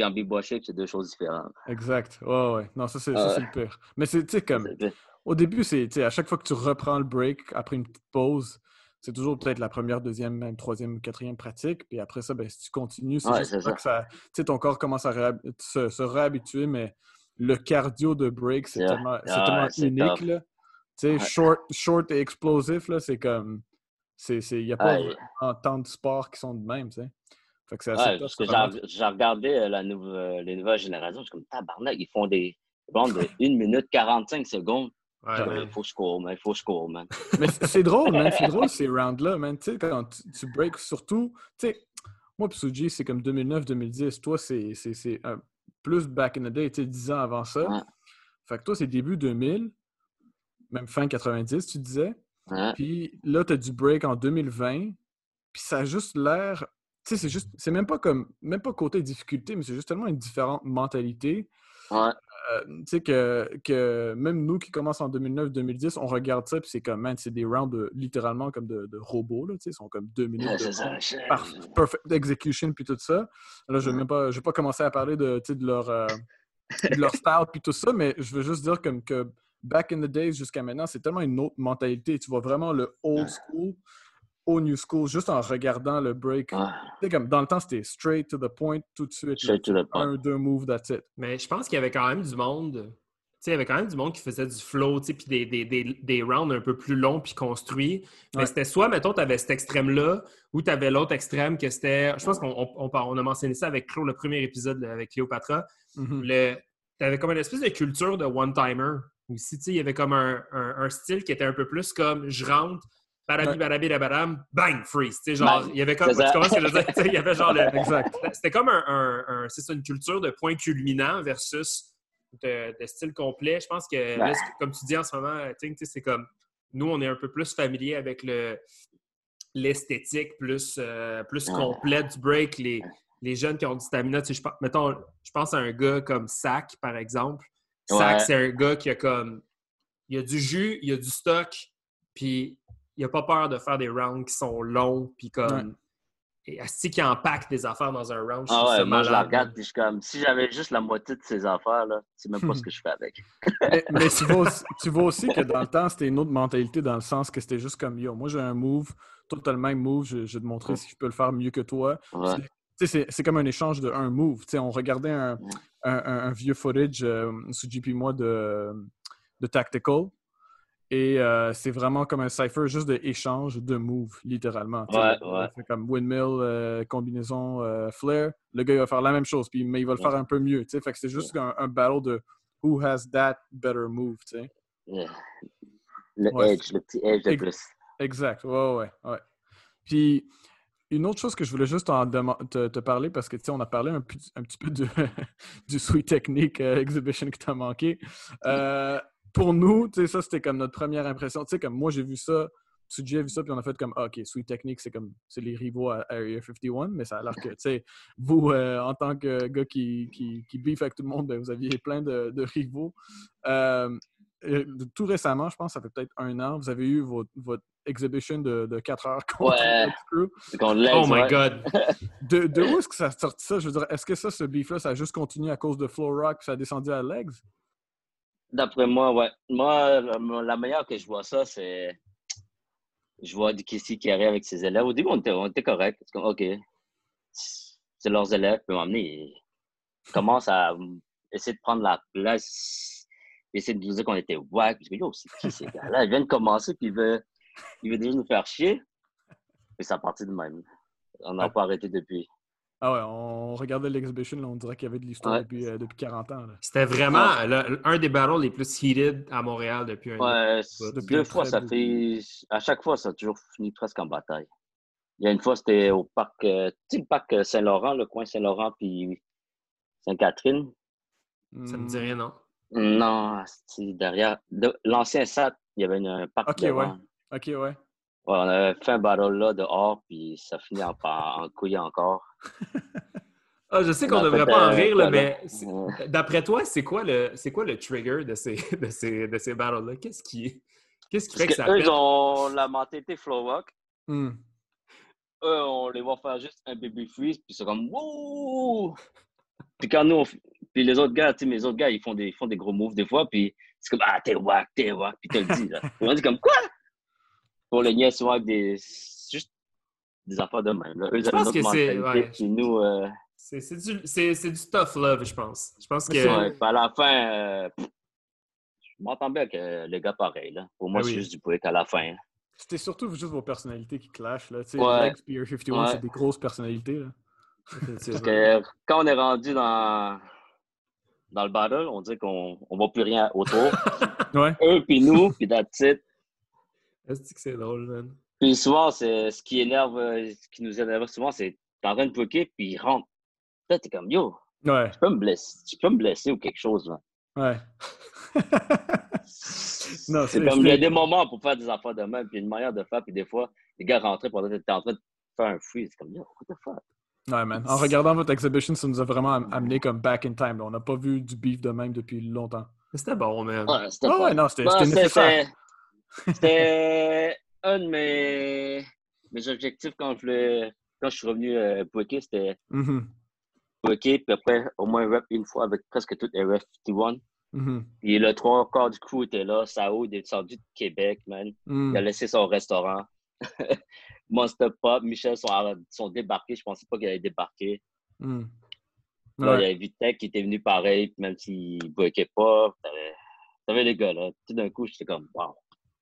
en b-boy shape, c'est deux choses différentes. Exact. Ouais, ouais. Non, ça, c'est, ça, euh... c'est le pire. Mais c'est, tu sais, comme... C'est... Au début, c'est, tu sais, à chaque fois que tu reprends le break, après une petite pause... C'est toujours peut-être la première, deuxième, même troisième, quatrième pratique. Puis après ça, ben si tu continues, c'est ouais, juste c'est ça. Que ça, tu sais, ton corps commence à réhab- se, se réhabituer, mais le cardio de break, c'est yeah. tellement, yeah, c'est tellement c'est unique, top. Là. Tu sais, ouais. short, short et explosif, là, c'est comme... Il c'est, n'y a pas ouais. vraiment tant de sports qui sont de même, tu sais. Fait que c'est assez ouais, top, parce que vraiment... j'ai regardé la nouvelle, les nouvelles générations, je suis comme, tabarnak, ils font des... Ils font des une minute quarante-cinq secondes. Ouais, genre, man. Faut score, man. Faut score, man. Mais c'est drôle, man. C'est drôle, ces rounds-là, man. Tu sais, quand tu breaks, surtout, tu sais, moi pis Suji, c'est comme deux mille neuf deux mille dix. Toi, c'est, c'est, c'est euh, plus back in the day, tu sais, dix ans avant ça. Ouais. Fait que toi, c'est début deux mille, même fin quatre-vingt-dix, tu disais. Ouais. Puis là, t'as du break en deux mille vingt. Puis ça a juste l'air... Tu sais, c'est juste... C'est même pas comme... Même pas côté difficulté, mais c'est juste tellement une différente mentalité. Ouais. Euh, tu sais, que, que même nous qui commençons en deux mille neuf deux mille dix, on regarde ça, puis c'est comme, man, c'est des rounds de, littéralement comme de, de robots, là, tu sais, ils sont comme deux minutes ouais, de ça, parf- perfect execution, puis tout ça. Là, je vais même pas... Je vais pas commencer à parler de, tu sais, de leur... Euh, de leur style, puis tout ça, mais je veux juste dire comme que back in the days, jusqu'à maintenant, c'est tellement une autre mentalité. Tu vois vraiment le old school au new school, juste en regardant le break. Ah. Tu sais, comme dans le temps, c'était straight to the point, tout de suite. Straight to the point. Un, deux moves, that's it. Mais je pense qu'il y avait quand même du monde... Tu sais, il y avait quand même du monde qui faisait du flow, tu sais, puis des, des, des, des rounds un peu plus longs puis construits. Mais ouais. C'était soit, mettons, tu avais cet extrême-là ou tu avais l'autre extrême que c'était... Je pense qu'on on, on, on a mentionné ça avec Clo, le premier épisode avec Cléopatra. Mm-hmm. Tu avais comme une espèce de culture de one-timer aussi. Tu sais, il y avait comme un, un, un style qui était un peu plus comme « je rentre ». Barabi, barabi, barabam, bang, freeze. Tu sais, genre, il y avait comme... Tu comprends ce que je veux dire? Il y avait genre... Le, exact. C'était comme un... un, un c'est ça, une culture de point culminant versus de, de style complet. Je pense que, là, comme tu dis en ce moment, Ting, tu sais, c'est comme... Nous, on est un peu plus familier avec le l'esthétique plus, euh, plus complète du break. Les, les jeunes qui ont du stamina, tu sais, je, mettons, je pense à un gars comme Sac, par exemple. Sac, ouais. C'est un gars qui a comme... Il a du jus, il a du stock, puis... Il n'a pas peur de faire des rounds qui sont longs, puis comme. Ouais. Asti qui empaque des affaires dans un round. Je ah ouais, moi malade. Je la regarde, puis je suis comme. Si j'avais juste la moitié de ces affaires-là, c'est même pas ce que je fais avec. mais mais tu, vois aussi, tu vois aussi que dans le temps, c'était une autre mentalité, dans le sens que c'était juste comme yo, moi j'ai un move, toi t'as le même move, je, je vais te montrer ouais. si je peux le faire mieux que toi. Ouais. C'est, c'est, c'est comme un échange de un move. T'sais, on regardait un, ouais. un, un, un vieux footage, euh, Suji et moi, de, de Tactical. Et euh, c'est vraiment comme un cypher juste d'échange de, de moves, littéralement. Ouais, ouais. C'est comme windmill, euh, combinaison, euh, flare. Le gars, il va faire la même chose, puis, mais il va le yeah. faire un peu mieux. T'sais. Fait que c'est juste yeah. un, un battle de who has that better move. T'sais. Yeah. Le ouais, edge, c'est... le petit edge de plus. Exact, ouais, ouais, ouais. Puis, une autre chose que je voulais juste en dem- te, te parler, parce que tu sais, on a parlé un, p- un petit peu de, du Sweet Technique euh, Exhibition que t'as manqué. Euh, Pour nous, tu sais, ça, c'était comme notre première impression. Tu sais, comme moi, j'ai vu ça, Suji a vu ça, puis on a fait comme, ah, OK, Sweet Technique, c'est comme, c'est les rivaux à Area cinquante et un, mais ça a l'air que, tu sais, vous, euh, en tant que gars qui, qui, qui beef avec tout le monde, bien, vous aviez plein de, de rivaux. Euh, tout récemment, je pense, ça fait peut-être un an, vous avez eu votre, votre exhibition de, de quatre heures contre ouais. Red Force. Oh my God! de, de où est-ce que ça a sorti ça? Je veux dire, est-ce que ça, ce beef-là, ça a juste continué à cause de Flow Rock, puis ça a descendu à Legs? D'après moi, ouais. Moi, la meilleure que je vois ça, c'est... Je vois B K C qui arrive avec ses élèves. Au début, on était, on était correct. C'est comme, OK, c'est leurs élèves. Puis m'amener, ils commencent à essayer de prendre la place. Ils essaient de nous dire qu'on était wack. Puis je dis, yo, c'est qui ces gars-là? Ils viennent de commencer, puis ils veulent, ils veulent déjà nous faire chier. Et ça a parti de même. On n'a ah. pas arrêté depuis. Ah ouais, on regardait l'exhibition, là, on dirait qu'il y avait de l'histoire ouais. depuis, euh, depuis quarante ans. Là. C'était vraiment ouais. le, un des battles les plus heated à Montréal depuis un an. Ouais, depuis deux fois, ça beau. Fait... À chaque fois, ça a toujours fini presque en bataille. Il y a une fois, c'était au parc... Euh, tu sais, le parc Saint-Laurent, le coin Saint-Laurent puis Sainte-Catherine. Ça me dit rien, non? Non, c'est derrière... De, l'ancien S A T, il y avait une, un parc OK, devant. Ouais. OK, ouais. Ouais, on avait fait un battle là dehors, puis ça finit en, en couille encore. ah, je sais qu'on devrait pas en rire, là, mais d'après toi, c'est quoi le c'est quoi le trigger de ces, de ces, de ces battles-là? Qu'est-ce qui, qu'est-ce qui fait que, que ça pète? Eux, ils ont la mentalité Flow Rock. Mm. Eux, on les voit faire juste un baby freeze, puis c'est comme « Wouh! » Puis quand nous, on... puis les autres gars, tu sais, mes autres gars, ils font des, ils font des gros moves des fois, puis c'est comme « Ah, t'es wack, t'es wack! » Puis tu le dis, là. On dit comme « Quoi? » Pour les niais, souvent avec des juste des affaires de même. Là. Eux, je pense que c'est... Ouais. Nous, euh... c'est, c'est, du, c'est, c'est du tough love, je pense. Je pense que... Ouais, à la fin, euh... je m'entends bien avec euh, les gars pareils. Pour moi, ah, c'est oui. juste du break à la fin. Hein. C'était surtout juste vos personnalités qui clashent. Là. Ouais. Legs et Area cinquante et un, ouais. c'est des grosses personnalités. Là. Parce que quand on est rendu dans... dans le battle, on dit qu'on ne voit plus rien autour. Ouais. Eux, puis nous, puis that's it. Est-ce que c'est drôle, man? Puis souvent, c'est, ce qui énerve, ce qui nous énerve souvent, c'est t'es en train de bloquer, puis ils rentrent. Là, t'es comme, yo, ouais. tu, peux me blesser, tu peux me blesser ou quelque chose, man. Ouais. Non, c'est, c'est comme, il y a des moments pour faire des affaires de même, puis une manière de faire, puis des fois, les gars rentraient pour être en train de faire un free. C'est comme, yo, what the fuck? Ouais, man. En regardant votre exhibition, ça nous a vraiment amené comme back in time. Là. On n'a pas vu du beef de même depuis longtemps. Mais c'était bon, man. Ouais, c'était oh, ouais, non, c'était, bon, c'était nécessaire. C'était, c'était un de mes, mes objectifs quand je, quand je suis revenu euh, Booker. C'était mm-hmm. Booker, puis après, au moins rep une fois avec presque toute Area cinquante et un. Mm-hmm. Puis le trois quarts du crew était là. Sao est sorti de Québec, man. Mm. Il a laissé son restaurant. Monster Pop, Michel sont, sont débarqués. Je pensais pas qu'ils allaient débarquer. Mm. Ouais. Là, il y avait Vitek qui était venu pareil, même s'il ne bloquait pas. T'avais, t'avais les gars, là. Tout d'un coup, j'étais comme, wow.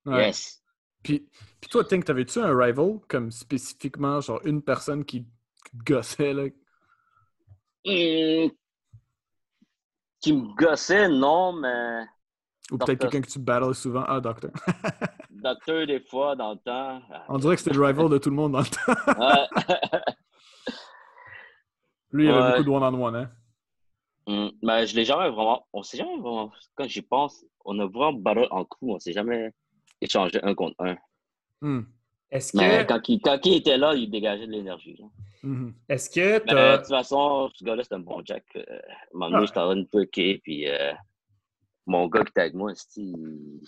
Ouais. Yes. Puis, puis toi, Ting, t'avais-tu un rival, comme spécifiquement, genre une personne qui te gossait, là? Mmh. Qui me gossait, non, mais. Ou peut-être Docteur... quelqu'un que tu battles souvent. Ah, Docteur. Docteur, des fois, dans le temps. On dirait que c'était le rival de tout le monde dans le temps. Ouais. Lui, il avait ouais. beaucoup de one-on-one, hein? Mmh, mais je l'ai jamais vraiment... On s'est jamais vraiment... Quand j'y pense, on a vraiment battu en coup. On s'est jamais échangé un contre un. Mmh. Est-ce mais que... quand, il, quand il était là, il dégageait de l'énergie. Mmh. Est-ce que t'as... Mais, de toute façon, ce gars-là, c'est un bon Jack. Euh, Mon gars, j'étais en train de bloquer, puis... Euh... Mon gars qui était avec moi, il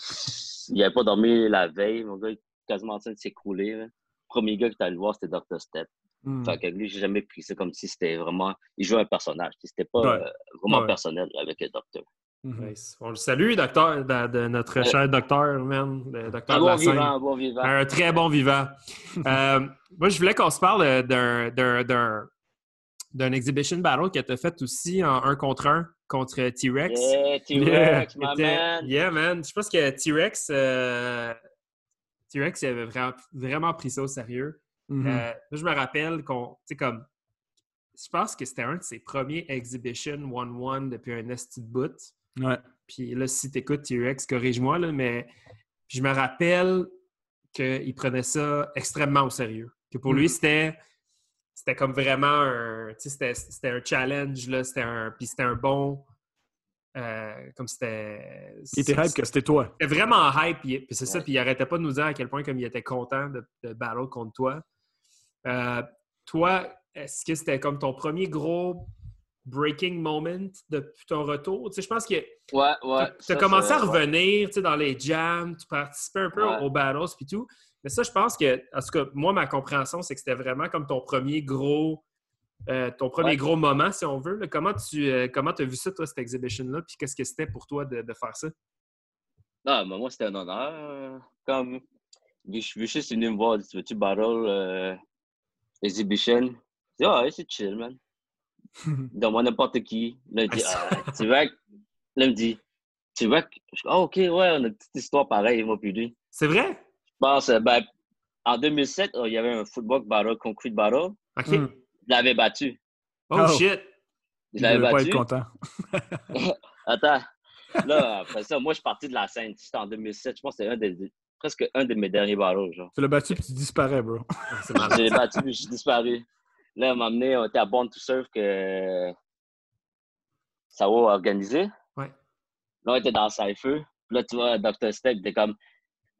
n'avait pas dormi la veille. Mon gars, il était quasiment en train de s'écrouler. Là. Le premier gars qui était allé le voir, c'était docteur Step. Mm. Fait que lui, j'ai jamais pris ça comme si c'était vraiment... Il jouait un personnage. C'était pas ouais. euh, vraiment ouais. personnel avec le docteur. Mm-hmm. Nice. On le salue, docteur, de, de notre ouais. cher docteur, man. Le docteur un de bon la vivant, scène. Un bon vivant. Un très bon vivant. euh, moi, je voulais qu'on se parle d'un... d'un, d'un... d'un exhibition battle que t'as fait aussi en un contre un contre T-Rex. Yeah, T-Rex, yeah. my man! Yeah, man! Je pense que T-Rex, euh... T-Rex, il avait vra- vraiment pris ça au sérieux. Mm-hmm. Euh, je me rappelle qu'on, tu sais, comme, je pense que c'était un de ses premiers exhibition one-one depuis un esti de bout. Ouais. Puis là, si t'écoutes T-Rex, corrige-moi, là, mais je me rappelle qu'il prenait ça extrêmement au sérieux. Que pour mm-hmm. lui, c'était... C'était comme vraiment un... Tu sais, c'était, c'était un challenge, là. C'était un... Puis c'était un bon... Euh, comme c'était... Il était hype que c'était toi. C'était vraiment hype. Puis c'est ouais. ça. Puis il arrêtait pas de nous dire à quel point comme il était content de, de battle contre toi. Euh, toi, est-ce que c'était comme ton premier gros breaking moment depuis ton retour? Tu sais, je pense que... Ouais, ouais. Tu as commencé ça, à revenir, ouais. tu sais, dans les jams. Tu participais un peu ouais. aux battles puis tout. Mais ça, je pense que, en tout cas, moi, ma compréhension, c'est que c'était vraiment comme ton premier gros euh, ton premier ouais. gros moment, si on veut. Comment tu euh, comment t'as vu ça, toi, cette exhibition-là? Puis qu'est-ce que c'était pour toi de, de faire ça? Non, mais moi, c'était un honneur. Comme, je suis juste venu me voir, tu veux-tu battle euh, exhibition? Je dis, ah, oh, c'est chill, man. Demande n'importe qui. Là, il dit, ah, tu vois? Là, il me dit, tu vois? Ah, oh, OK, ouais, on a une petite histoire pareille, moi, puis lui. C'est vrai? Ben, en deux mille sept, oh, il y avait un football battle, concrete battle. OK. Mm. Je l'avais battu. Oh, oh shit! Je l'avais battu. Je ne pas être content. Attends. Là, après ça, moi, je suis parti de la scène. C'était en deux mille sept. Je pense que c'était un des, presque un de mes derniers battles. Genre. Tu l'as battu puis tu disparais, bro. C'est marrant. Je l'ai battu puis je disparais. Là, on m'a amené, on était à Born to Surf que Sao a organisé. Ouais. Là, on était dans Cypher. Là, tu vois, docteur Step était comme...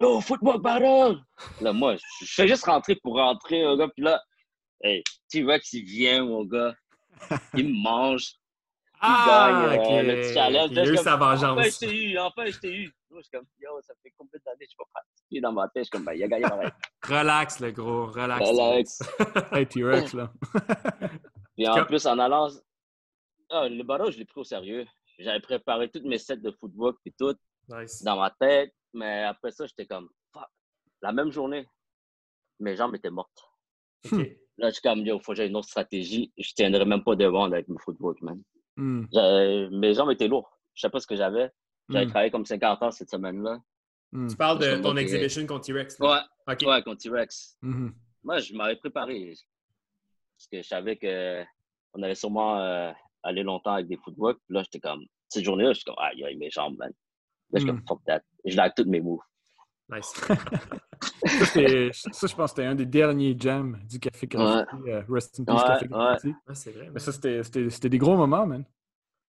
Oh, football battle! Là, moi, je fais juste rentrer pour rentrer, mon gars. Puis là, hey, T-Rex, il vient, mon gars. Il me mange. Il ah, gagne okay. euh, le challenge. Il a eu sa vengeance. Enfin, je t'ai eu. Enfin, je t'ai eu. Moi, je suis comme, yo, ça fait combien d'années que je vais pratiquer dans ma tête. Je suis comme, ben, il a gagné pareil. Relax, le gros. Relax. Relax. Hey, T-Rex, là. Puis en plus, en allant... Oh, le battle, je l'ai pris au sérieux. J'avais préparé toutes mes sets de football puis tout. Nice. Dans ma tête. Mais après ça, j'étais comme, fuck, la même journée, mes jambes étaient mortes. Okay. Là, je suis comme, yo, faut que j'ai une autre stratégie. Je tiendrais même pas devant avec mon footwork, man. Mm. Mes jambes étaient lourdes. Je sais pas ce que j'avais. J'avais mm. travaillé comme cinquante heures cette semaine-là. Mm. Tu parles de ton exhibition contre T-Rex, là? Ouais, okay. ouais, contre T-Rex. Mm-hmm. Moi, je m'avais préparé. Parce que je savais qu'on allait sûrement euh, aller longtemps avec des footwork. Puis là, j'étais comme, cette journée-là, je suis comme, ah, il y a mes jambes, man. Là, je suis mm. comme, fuck that. Je lag tous mes moves. Nice. ça, c'est, ça, je pense que c'était un des derniers jams du Café Graffiti. Ouais. Uh, Rest in Peace ouais, Café Graffiti. Ouais. Ouais, c'est vrai. Mais ça, c'était, c'était, c'était des gros moments, man.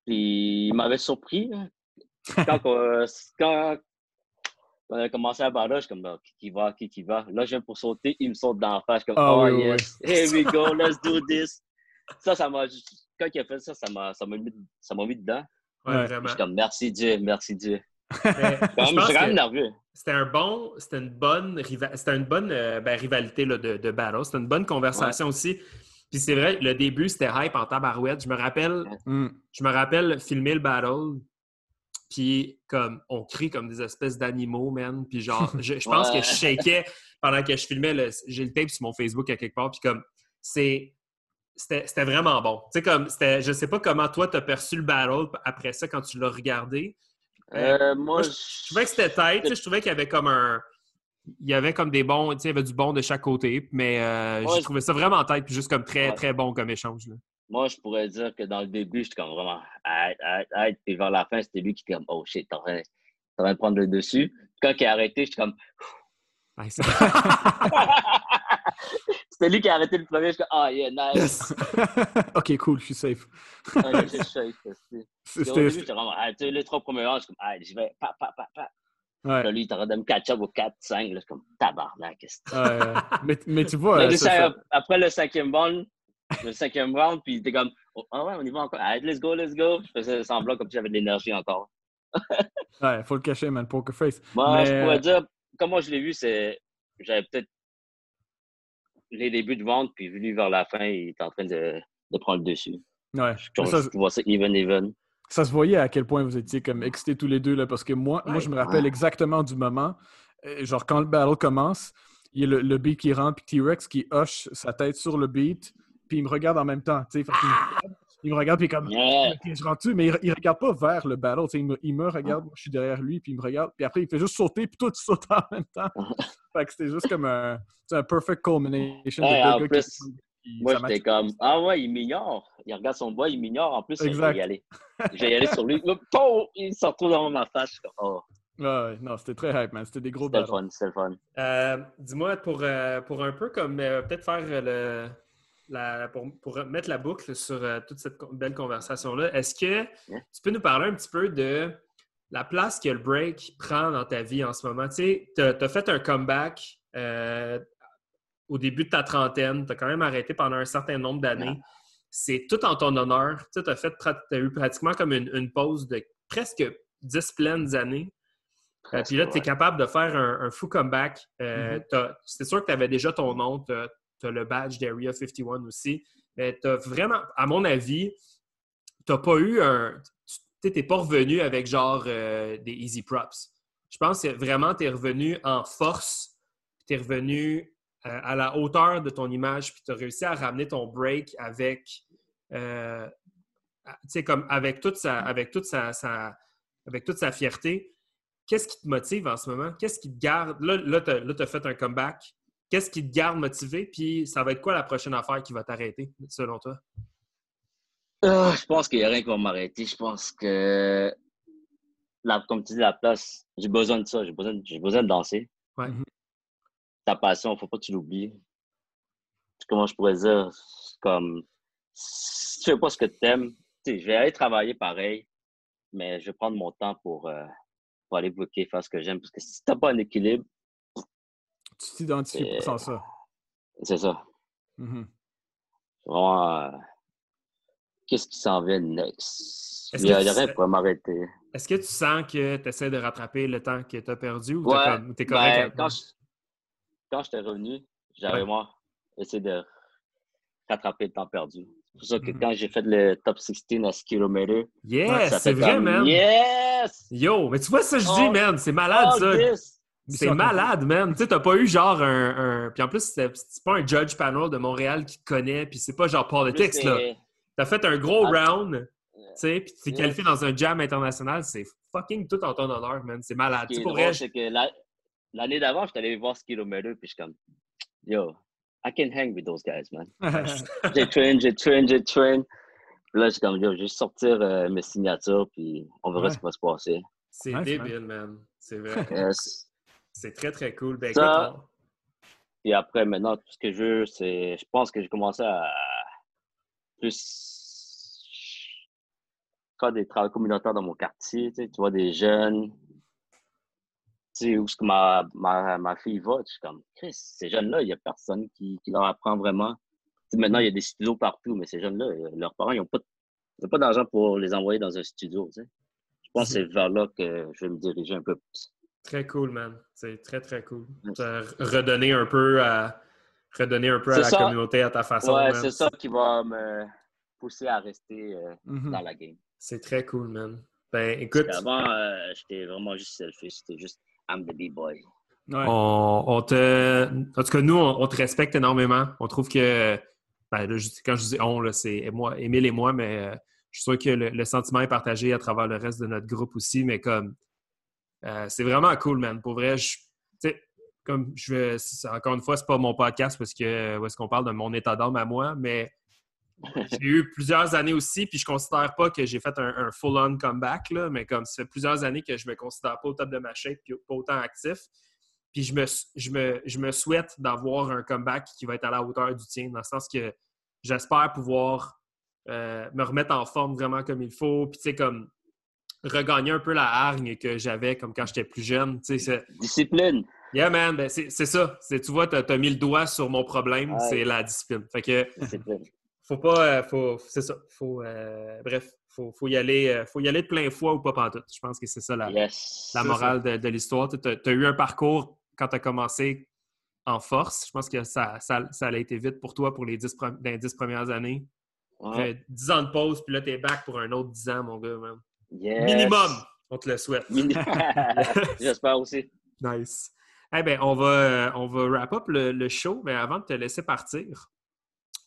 Puis, il m'avait surpris. Quand, on, quand on a commencé à barrer, je suis comme, qui, qui va, qui, qui va. Là, je viens pour sauter, il me saute dans la face. Je suis comme, oh, oh oui, yes, oui. Here we go, let's do this. Ça, ça m'a... Quand il a fait ça, ça m'a, ça m'a, mis, ça m'a mis dedans. Ouais, vraiment. Je suis comme, merci Dieu, merci Dieu. Mais, quand même, je suis quand même nerveux. C'était un bon, c'était une bonne, riva... c'était une bonne euh, ben, rivalité là, de, de battle. C'était une bonne conversation ouais. aussi. Puis c'est vrai, le début, c'était hype en tabarouette. Je me rappelle, mm. je me rappelle filmer le battle. Puis comme, on crie comme des espèces d'animaux, man. Puis genre, je, je pense ouais. que je shakeais pendant que je filmais. Le... J'ai le tape sur mon Facebook à quelque part. Puis comme, c'est... C'était, c'était vraiment bon. Tu sais, comme, c'était, je sais pas comment toi, t'as perçu le battle après ça quand tu l'as regardé. Euh, euh, moi, moi je, je trouvais que c'était tight. Je trouvais qu'il y avait comme un... Il y avait comme des bons... Tu sais, il y avait du bon de chaque côté. Mais euh, moi, j'ai je trouvais ça vraiment tight puis juste comme très, ouais. très bon comme échange. Là. Moi, je pourrais dire que dans le début, j'étais comme vraiment... Arrête, arrête, arrête. Puis vers la fin, c'était lui qui était comme... Oh shit, t'es en train de prendre le dessus. Quand il a arrêté, j'étais comme... Nice. C'était lui qui a arrêté le premier. Je suis comme, ah, oh, yeah, nice. Yes. OK, cool, je suis safe. Ouais, je suis safe. C'est, c'est, au début, j'étais vraiment, ah, tu sais, les trois premiers rounds, je suis comme, ah, j'y vais, pa, pa, pa, pa. Ouais. Là, lui, il t'arrête de me catch-up au quatre, cinq. Là, je suis comme, tabarnak, qu'est-ce que euh, mais, mais tu vois... Là, ça, ça, ça... Après le cinquième round, le cinquième round, puis il était comme, oh, ah ouais, on y va encore. Allez, let's go, let's go. Je faisais semblant comme si j'avais de l'énergie encore. Ouais, faut le cacher, man, poker face. Bon, mais... je pourrais dire, comment je l'ai vu, c'est... J'avais peut-être les débuts de vente, puis venu vers la fin, il est en train de, de prendre le dessus. Ouais. Je, ça, je vois ça even, even. Ça se voyait à quel point vous étiez comme excités tous les deux, là, parce que moi, ouais, moi je me rappelle ouais. exactement du moment, euh, genre quand le battle commence, il y a le, le beat qui rentre, puis T-Rex qui hoche sa tête sur le beat, puis il me regarde en même temps, tu sais. Ah! Il me regarde, puis comme, yeah. okay, je rentre-tu, mais il, il regarde pas vers le battle, tu sais, il me, il me regarde, moi, je suis derrière lui, puis il me regarde, puis après, il fait juste sauter, puis toi, tu sautes en même temps. Fait que c'était juste comme un, un perfect culmination. Hey, de en plus, qui, moi, j'étais comme, ah ouais, il m'ignore. Il regarde son bois, il m'ignore, en plus, exact. Je vais y aller. Je vais y aller sur lui. Le pauvre, il se retrouve dans ma face. Oh. Ouais, non, c'était très hype, man. C'était des gros battles. C'était le fun, c'était le fun. Euh, dis-moi, pour, euh, pour un peu comme, euh, peut-être faire euh, le... La, pour, pour mettre la boucle sur euh, toute cette belle conversation-là, est-ce que tu peux nous parler un petit peu de la place que le break prend dans ta vie en ce moment? Tu sais, t'as, t'as fait un comeback euh, au début de ta trentaine, t'as quand même arrêté pendant un certain nombre d'années. Ouais. C'est tout en ton honneur. Tu sais, t'as fait, t'as eu pratiquement comme une, une pause de presque dix pleines années. Euh, Puis là, t'es ouais. capable de faire un, un fou comeback. Euh, mm-hmm. C'est sûr que t'avais déjà ton nom, t'as, tu as le badge d'Area cinquante et un aussi. Mais tu as vraiment, à mon avis, tu n'as pas eu un... Tu n'es pas revenu avec genre euh, des easy props. Je pense que vraiment, tu es revenu en force. Tu es revenu euh, à la hauteur de ton image. Puis tu as réussi à ramener ton break avec... Euh, tu sais, comme avec toute sa, avec toute sa, sa, avec toute sa fierté. Qu'est-ce qui te motive en ce moment? Qu'est-ce qui te garde? Là, là tu as fait un comeback. Qu'est-ce qui te garde motivé? Puis ça va être quoi la prochaine affaire qui va t'arrêter, selon toi? Euh, je pense qu'il n'y a rien qui va m'arrêter. Je pense que, la, comme tu dis, la place, j'ai besoin de ça. J'ai besoin, j'ai besoin de danser. Ouais. Ta passion, il ne faut pas que tu l'oublies. Comment je pourrais dire? Comme, si tu ne fais pas ce que tu aimes, je vais aller travailler pareil, mais je vais prendre mon temps pour, euh, pour aller bloquer, faire ce que j'aime. Parce que si tu n'as pas un équilibre, tu t'identifies c'est... sans ça. C'est ça. Mm-hmm. Vraiment, euh... qu'est-ce qui s'en vient next? Il n'y a rien pour m'arrêter. Est-ce que tu sens que tu essaies de rattraper le temps que tu as perdu ou ouais, tu es correct? Ben, quand, je... quand j'étais revenu, j'avais ouais. moi essayé de rattraper le temps perdu. C'est pour ça que mm-hmm. quand j'ai fait le top seize à six kilomètres, yes, ça c'est vrai, comme... man. Yes! Yo, mais tu vois ce que je dis, oh, man, c'est malade oh, ça. Yes. C'est malade, man! Tu sais, t'as pas eu genre un... un... Puis en plus, c'est, c'est pas un judge panel de Montréal qui te connaît, puis c'est pas genre politics, plus, là. T'as fait un gros ah, round, tu sais, puis t'es qualifié dans un jam international. C'est fucking tout en ton honneur, man. C'est malade. Ce qui est drôle, vrai... c'est que la... l'année d'avant, j'étais allé voir ce kilomètre, puis je suis comme... Yo, I can hang with those guys, man. j'ai train, j'ai train, j'ai train. Là, j'ai comme, je vais juste sortir euh, mes signatures, puis on verra ouais. ce qui va se passer. C'est nice, débile, man. man. C'est vrai. Yes. C'est très, très cool. Ben, ça, écoute, on... Puis après, maintenant, tout ce que je veux, c'est... Je pense que j'ai commencé à plus faire des travaux communautaires dans mon quartier, tu sais, tu vois, des jeunes. Tu sais, où est-ce que ma, ma, ma fille va? Je suis comme, Chris, ces jeunes-là, il n'y a personne qui, qui leur apprend vraiment. Tu sais, maintenant, il y a des studios partout, mais ces jeunes-là, leurs parents, ils n'ont pas, pas d'argent pour les envoyer dans un studio, tu sais. Je pense que c'est vers là que je vais me diriger un peu plus. Très cool, man. C'est très, très cool. Redonner un peu à, redonner un peu à la ça. communauté à ta façon. Ouais, man. C'est ça qui va me pousser à rester euh, mm-hmm. dans la game. C'est très cool, man. Ben, écoute... Avant, euh, j'étais vraiment juste selfie. J'étais juste I'm the B-boy. Ouais. On, on te... En tout cas, nous, on, on te respecte énormément. On trouve que... Ben, là, quand je dis « on », là, c'est moi, Emile et moi, mais euh, je suis sûr que le, le sentiment est partagé à travers le reste de notre groupe aussi, mais comme... Euh, c'est vraiment cool, man. Pour vrai, je, comme je, encore une fois, c'est pas mon podcast parce que où est-ce qu'on parle de mon état d'âme à moi, mais j'ai eu plusieurs années aussi, puis je considère pas que j'ai fait un, un full-on comeback, là, mais comme ça fait plusieurs années que je me considère pas au top de ma shape, puis pas autant actif, puis je me, je me, je me souhaite d'avoir un comeback qui va être à la hauteur du tien, dans le sens que j'espère pouvoir euh, me remettre en forme vraiment comme il faut, puis tu sais, comme regagner un peu la hargne que j'avais comme quand j'étais plus jeune. C'est... Discipline! Yeah, man! Ben c'est, c'est ça. C'est, tu vois, t'as, t'as mis le doigt sur mon problème, ouais. c'est la discipline. Fait que... Discipline. Faut pas... Euh, faut, c'est ça. Faut... Euh, bref, faut, faut y aller euh, faut y aller de plein fouet ou pas pantoute. Je pense que c'est ça la, yes. la morale de, de l'histoire. T'as, t'as eu un parcours quand t'as commencé en force. Je pense que ça, ça, ça a été vite pour toi pour les dix, dans les dix premières années. Ouais. Fait, dix ans de pause, puis là, t'es back pour un autre dix ans, mon gars, man. Yes. Minimum, on te le souhaite. J'espère aussi. Nice. Eh hey, bien, on va, on va wrap up le, le show, mais avant de te laisser partir,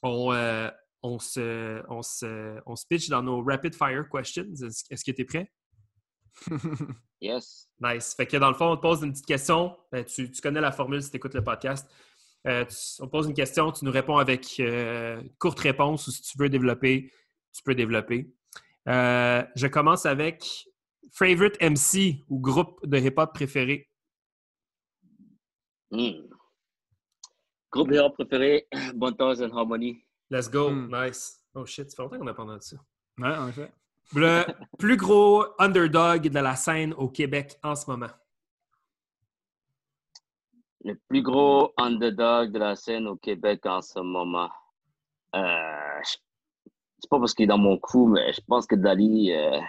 on, euh, on, se, on, se, on se pitch dans nos rapid fire questions. Est-ce, est-ce que tu es prêt? Yes. Nice. Fait que dans le fond, on te pose une petite question. Ben, tu, tu connais la formule si tu écoutes le podcast. Euh, tu, on te pose une question, tu nous réponds avec euh, courte réponse ou si tu veux développer, tu peux développer. Euh, je commence avec favorite M C ou groupe de hip-hop préféré. Mm. Groupe de hip-hop préféré, Bon Temps and Harmony. Let's go. Mm. Nice. Oh shit, ça fait longtemps qu'on a pas entendu ça. Ouais, en fait. Le plus gros underdog de la scène au Québec en ce moment. Le plus gros underdog de la scène au Québec en ce moment. Euh, C'est pas parce qu'il est dans mon coup, mais je pense que Dali... Euh,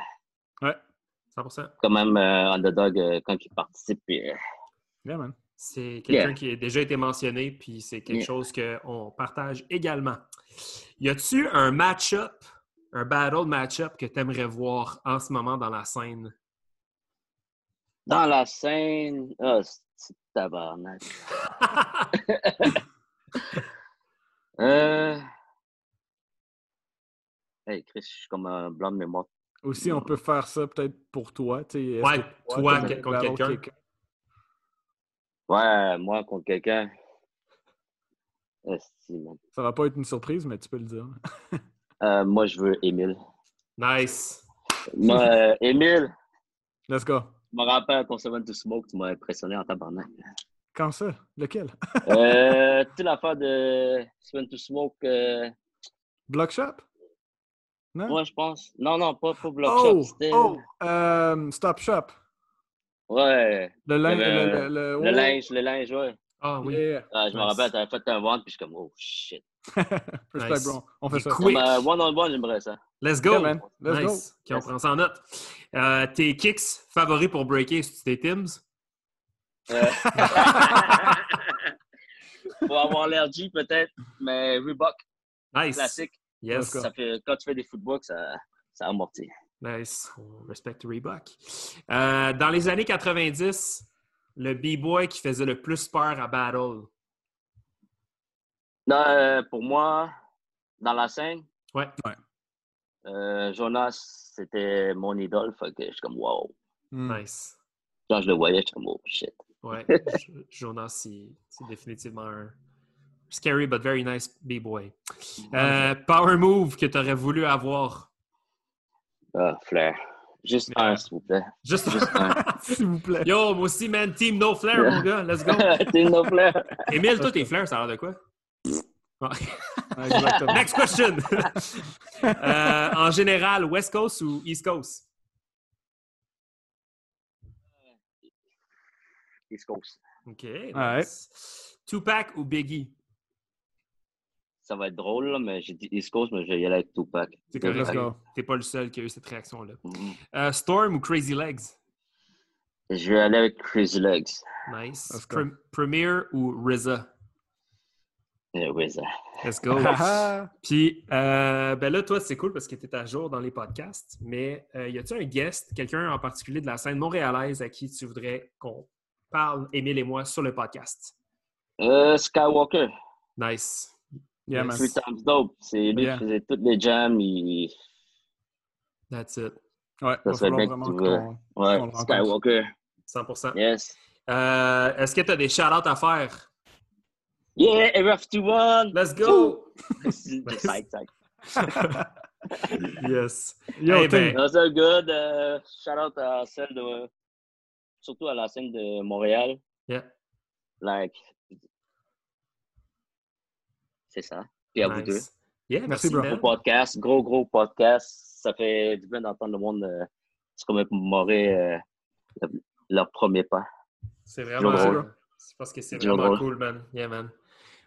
ouais, cent pour cent. Quand même, euh, underdog, euh, quand il participe. Euh... Yeah, man. C'est quelqu'un yeah. qui a déjà été mentionné, puis c'est quelque yeah. chose qu'on partage également. Y a-tu un match-up, un battle match-up que t'aimerais voir en ce moment dans la scène? Dans la scène... Ah, oh, c'est tabarnak. euh... Hey, Chris, je suis comme un blanc de mémoire. Aussi, on peut faire ça peut-être pour toi. T'sais, ouais, toi, toi contre quelqu'un. quelqu'un. Ouais, moi contre quelqu'un. Ça va pas être une surprise, mais tu peux le dire. euh, moi, je veux Emile. Nice. Moi, euh, Emile. Let's go. Je me rappelle qu'on se vend to smoke, tu m'as impressionné en tabarnak. Quand ça? Lequel? euh, tu sais, l'affaire de se vend to smoke. Euh... Block Shop? Moi, ouais, je pense. Non, non, pas, pas Block oh, Shop. C'était... Oh, euh, Stop Shop. Ouais. Le linge. Le, le, le, le, le linge, le linge, ouais. Ah oui. Yeah. Ah, je nice. me rappelle, t'avais fait un one, puis je suis comme, oh shit. nice. Bro. On fait Et ça. Comme, euh, one on one, j'aimerais ça. Let's go, yeah, man. Let's nice. go. Okay, on prend ça en note. Euh, tes kicks favoris pour breaker, c'est tes Timbs? Euh... pour avoir l'air G, peut-être, mais Reebok. Nice. Classique. Yes. Ça fait, quand tu fais des footballs, ça, ça amortit. Nice. On respecte Reebok. Euh, dans les années quatre-vingt-dix, le B-boy qui faisait le plus peur à battle? Euh, pour moi, dans la scène, ouais. Ouais. Euh, Jonas, c'était mon idole. Fait que je suis comme, wow. Mm. Nice. Quand je le voyais, je suis comme, oh shit. Ouais. Jonas, il, c'est définitivement un. Scary, but very nice B-boy. Euh, power move que tu aurais voulu avoir? Ah, flair. Juste mais... un, s'il vous plaît. Juste, Juste un. S'il vous plaît. Yo, moi aussi, man. Team No Flair, mon gars. Let's go. Team No Flair. Emile, toi, tes flairs, ça a l'air de quoi? Next question. euh, en général, West Coast ou East Coast? East Coast. OK. Nice. Right. Tupac ou Biggie? Ça va être drôle, là, mais j'ai dit East Coast, mais je vais y aller avec Tupac. C'est correct. T'es pas le seul qui a eu cette réaction-là. Mm-hmm. Euh, Storm ou Crazy Legs? Je vais aller avec Crazy Legs. Nice. Pr- Premier ou R Z A? Yeah, R Z A. Let's go. Puis, euh, ben là, toi, c'est cool parce que t'es à jour dans les podcasts, mais euh, y a-tu un guest, quelqu'un en particulier de la scène montréalaise à qui tu voudrais qu'on parle, Emile et moi, sur le podcast? Euh, Skywalker. Nice. Yeah, man. Three times dope. C'est lui yeah. qui faisait toutes les jams. Et... That's it. Ouais, ça serait bien que tu veux. Ouais, Skywalker. cent pour cent. Yes. Euh, est-ce que tu as des shout-outs à faire? Yeah, Area fifty-one. Let's go. Psych, psych. Yes. Yo, hey, ben. That's a good uh, shout-out à celle de... Surtout à la scène de Montréal. Yeah. Like... C'est ça. Puis à nice. Vous deux. Yeah, merci, merci gros podcast. Gros, gros podcast. Ça fait du bien d'entendre le monde euh, se commémorer euh, leur, leur premier pas. C'est vraiment cool. Je pense que c'est vraiment drôle. Cool, man. Yeah, man.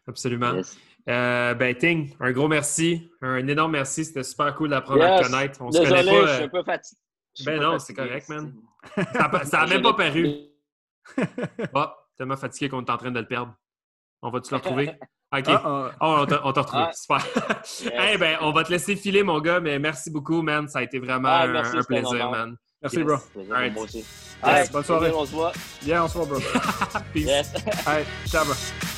Absolument. Yes. Euh, ben, Ting, un gros merci. Un énorme merci. C'était super cool d'apprendre yes. à te connaître. On Désolé, se connaît pas. Je suis un peu fatigué. Ben non, fatigué. C'est correct, man. Ça n'a même pas paru. Oh, tellement fatigué qu'on est en train de le perdre. On va-tu le retrouver? OK. Oh, oh on, t'a, on t'a retrouvé. Ah. Super. Yes. Hey, ben, on va te laisser filer, mon gars, mais merci beaucoup, man. Ça a été vraiment ah, merci, un, un plaisir, énorme. Man. Merci, yes. bro. Plaisir, all right. Bon yes, right. Bonne soirée. Plaisir, on se voit. Bien, yeah, on se voit, bro. Peace. Yes. All right. Ciao, bro.